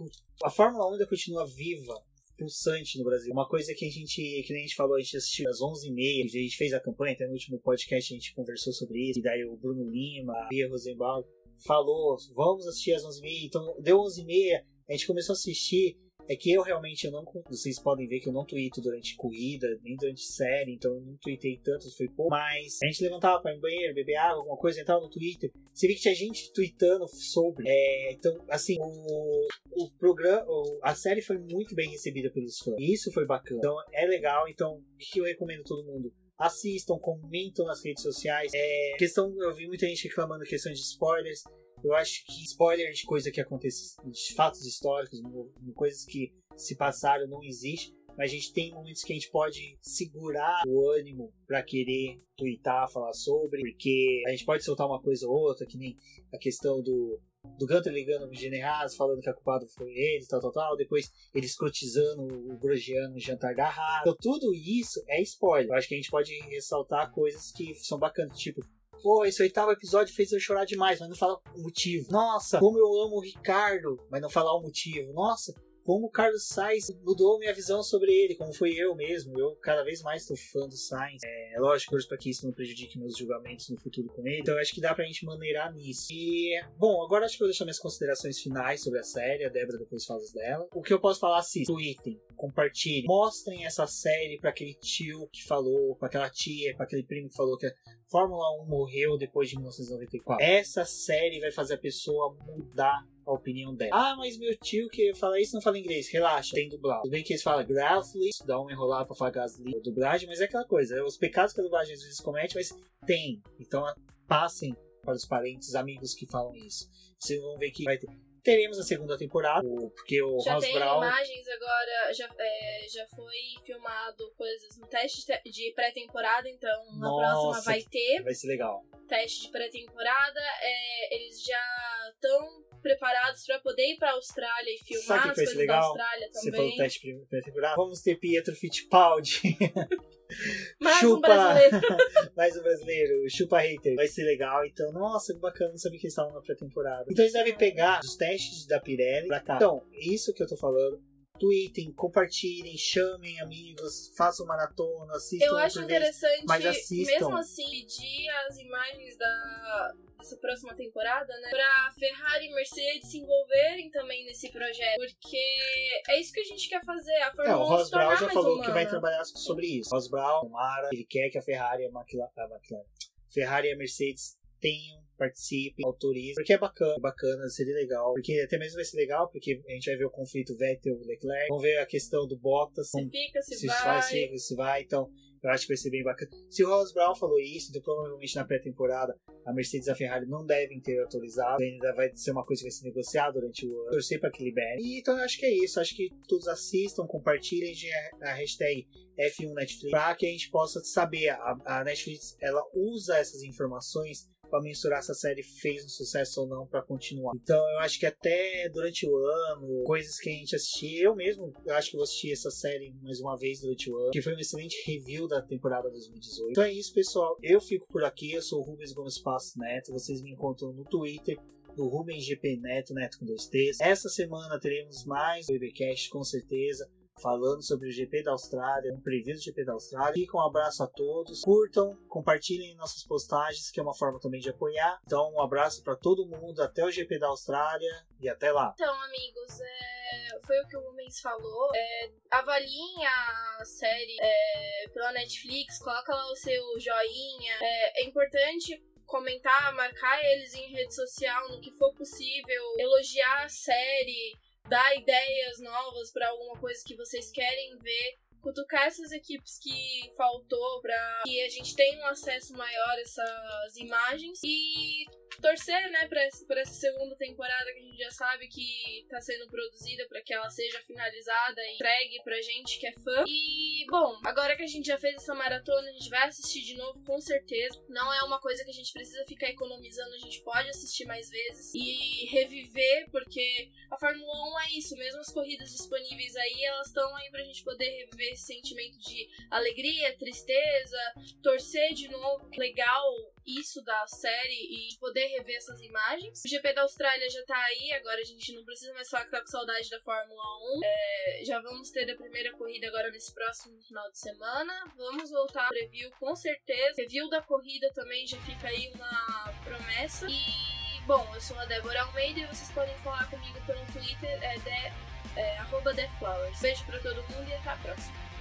a Fórmula um ainda continua viva pulsante no Brasil. Uma coisa que a gente, que nem a gente falou, a gente assistiu às onze e meia, a gente fez a campanha, até no último podcast a gente conversou sobre isso, e daí o Bruno Lima, a Bia Rosenbaum, falou, vamos assistir às onze e meia, então deu onze e meia, a gente começou a assistir. É que eu realmente, eu não, vocês podem ver que eu não tuito durante corrida, nem durante série, então eu não tuitei tanto, foi pouco. Mas a gente levantava pra ir no banheiro, beber água, alguma coisa, entrava no Twitter. Você vê que tinha gente tuitando sobre. É, então, assim, o, o programa, a série foi muito bem recebida pelos fãs. E isso foi bacana. Então, é legal. Então, o que eu recomendo a todo mundo? Assistam, comentam nas redes sociais. É, questão, eu vi muita gente reclamando questões de spoilers. Eu acho que spoiler de coisa que acontece, de fatos históricos, de coisas que se passaram, não existe. Mas a gente tem momentos que a gente pode segurar o ânimo pra querer tuitar, falar sobre. Porque a gente pode soltar uma coisa ou outra, que nem a questão do, do Günther ligando pro Generaz, falando que a culpada foi ele, tal, tal, tal. Depois ele escrotizando o Grosjean no jantar da Haas. Então tudo isso é spoiler. Eu acho que a gente pode ressaltar coisas que são bacanas, tipo... Pô, esse oitavo episódio fez eu chorar demais, mas não falar o motivo. Nossa, como eu amo o Ricardo, mas não falar o motivo. Nossa, como o Carlos Sainz mudou minha visão sobre ele, como foi eu mesmo. Eu cada vez mais tô fã do Sainz. É lógico, para que isso não prejudique meus julgamentos no futuro com ele. Então eu acho que dá pra gente maneirar nisso. E, bom, agora acho que eu vou deixar minhas considerações finais sobre a série. A Débora depois fala dela. O que eu posso falar, assistam, tweetem, compartilhem. Mostrem essa série pra aquele tio que falou, pra aquela tia, pra aquele primo que falou que a Fórmula um morreu depois de mil novecentos e noventa e quatro. Essa série vai fazer a pessoa mudar a opinião dela. Ah, mas meu tio que fala isso não fala inglês. Relaxa, tem dublado. Tudo bem que eles falam Grassley, dá uma enrolada pra falar Gasly, dublagem, mas é aquela coisa. Os pecados que a dublagem às vezes comete, mas tem. Então passem para os parentes, amigos que falam isso. Vocês vão ver que vai ter... Teremos a segunda temporada, porque o já House tem Brown... imagens agora, já, é, já foi filmado coisas no teste de pré-temporada, então na Nossa, próxima vai ter. Vai ser legal. Teste de pré-temporada, é, eles já estão preparados pra poder ir pra Austrália e filmar as coisas legal? Da Austrália também. Você falou teste de pré-temporada, vamos ter Pietro Fittipaldi. Mais chupa... um brasileiro. Mais um brasileiro, chupa hater. Vai ser legal, então, nossa, que bacana, não sabia que eles estavam na pré-temporada. Então eles devem pegar os testes da Pirelli pra cá. Então, isso que eu tô falando. Tweetem, compartilhem, chamem amigos, façam maratona, assistam. Eu acho interessante, vez, mesmo assim, pedir as imagens da, dessa próxima temporada, né? Pra Ferrari e Mercedes se envolverem também nesse projeto. Porque é isso que a gente quer fazer. A Fórmula é, o Ross Brown já falou humana. Que vai trabalhar sobre isso. Ross Brown, Mara, ele quer que a Ferrari e a McLaren, a McLaren, Ferrari e a Mercedes tenham, participem, autorizem, porque é bacana, bacana, seria legal, porque até mesmo vai ser legal, porque a gente vai ver o conflito Vettel-Leclerc, vamos ver a questão do Bottas, se fica, se, se vai, faz, se, se vai, então eu acho que vai ser bem bacana. Se o Ross Brown falou isso, então provavelmente na pré-temporada a Mercedes e a Ferrari não devem ter autorizado, ainda vai ser uma coisa que vai ser negociada durante o ano, torcer para que libere. E, então eu acho que é isso, acho que todos assistam, compartilhem a hashtag F um Netflix, para que a gente possa saber, a, a Netflix ela usa essas informações pra mensurar se a série fez um sucesso ou não pra continuar. Então eu acho que até durante o ano, coisas que a gente assistia, eu mesmo, eu acho que vou assistir essa série mais uma vez durante o ano, que foi um excelente review da temporada dois mil e dezoito. Então é isso, pessoal, eu fico por aqui, eu sou o Rubens Gomes Passos Neto, vocês me encontram no Twitter, no Rubens G P Neto, Neto com dois T's. Essa semana teremos mais o BBcast, com certeza, falando sobre o G P da Austrália, um preview do G P da Austrália. Fica um abraço a todos, curtam, compartilhem nossas postagens, que é uma forma também de apoiar. Então um abraço para todo mundo, até o G P da Austrália e até lá. Então amigos, é... foi o que o Rubens falou, é... avaliem a série é... pela Netflix, coloca lá o seu joinha, é, é importante comentar, marcar eles em rede social no que for possível, elogiar a série, dar ideias novas para alguma coisa que vocês querem ver, cutucar essas equipes que faltou para que a gente tenha um acesso maior a essas imagens e torcer, né, para essa segunda temporada que a gente já sabe que tá sendo produzida, para que ela seja finalizada e entregue pra gente que é fã. E, bom, agora que a gente já fez essa maratona, a gente vai assistir de novo, com certeza. Não é uma coisa que a gente precisa ficar economizando, a gente pode assistir mais vezes e reviver, porque a Fórmula um é isso, mesmo as corridas disponíveis aí, elas estão aí pra gente poder reviver esse sentimento de alegria, tristeza, torcer de novo, legal. isso da série e poder rever essas imagens. O G P da Austrália já tá aí, agora a gente não precisa mais falar que tá com saudade da Fórmula um. É, já vamos ter a primeira corrida agora nesse próximo final de semana. Vamos voltar ao preview, com certeza. Review da corrida também já fica aí uma promessa. E, bom, eu sou a Débora Almeida e vocês podem falar comigo pelo Twitter, é, de, é arroba TheFlowers. Beijo pra todo mundo e até a próxima.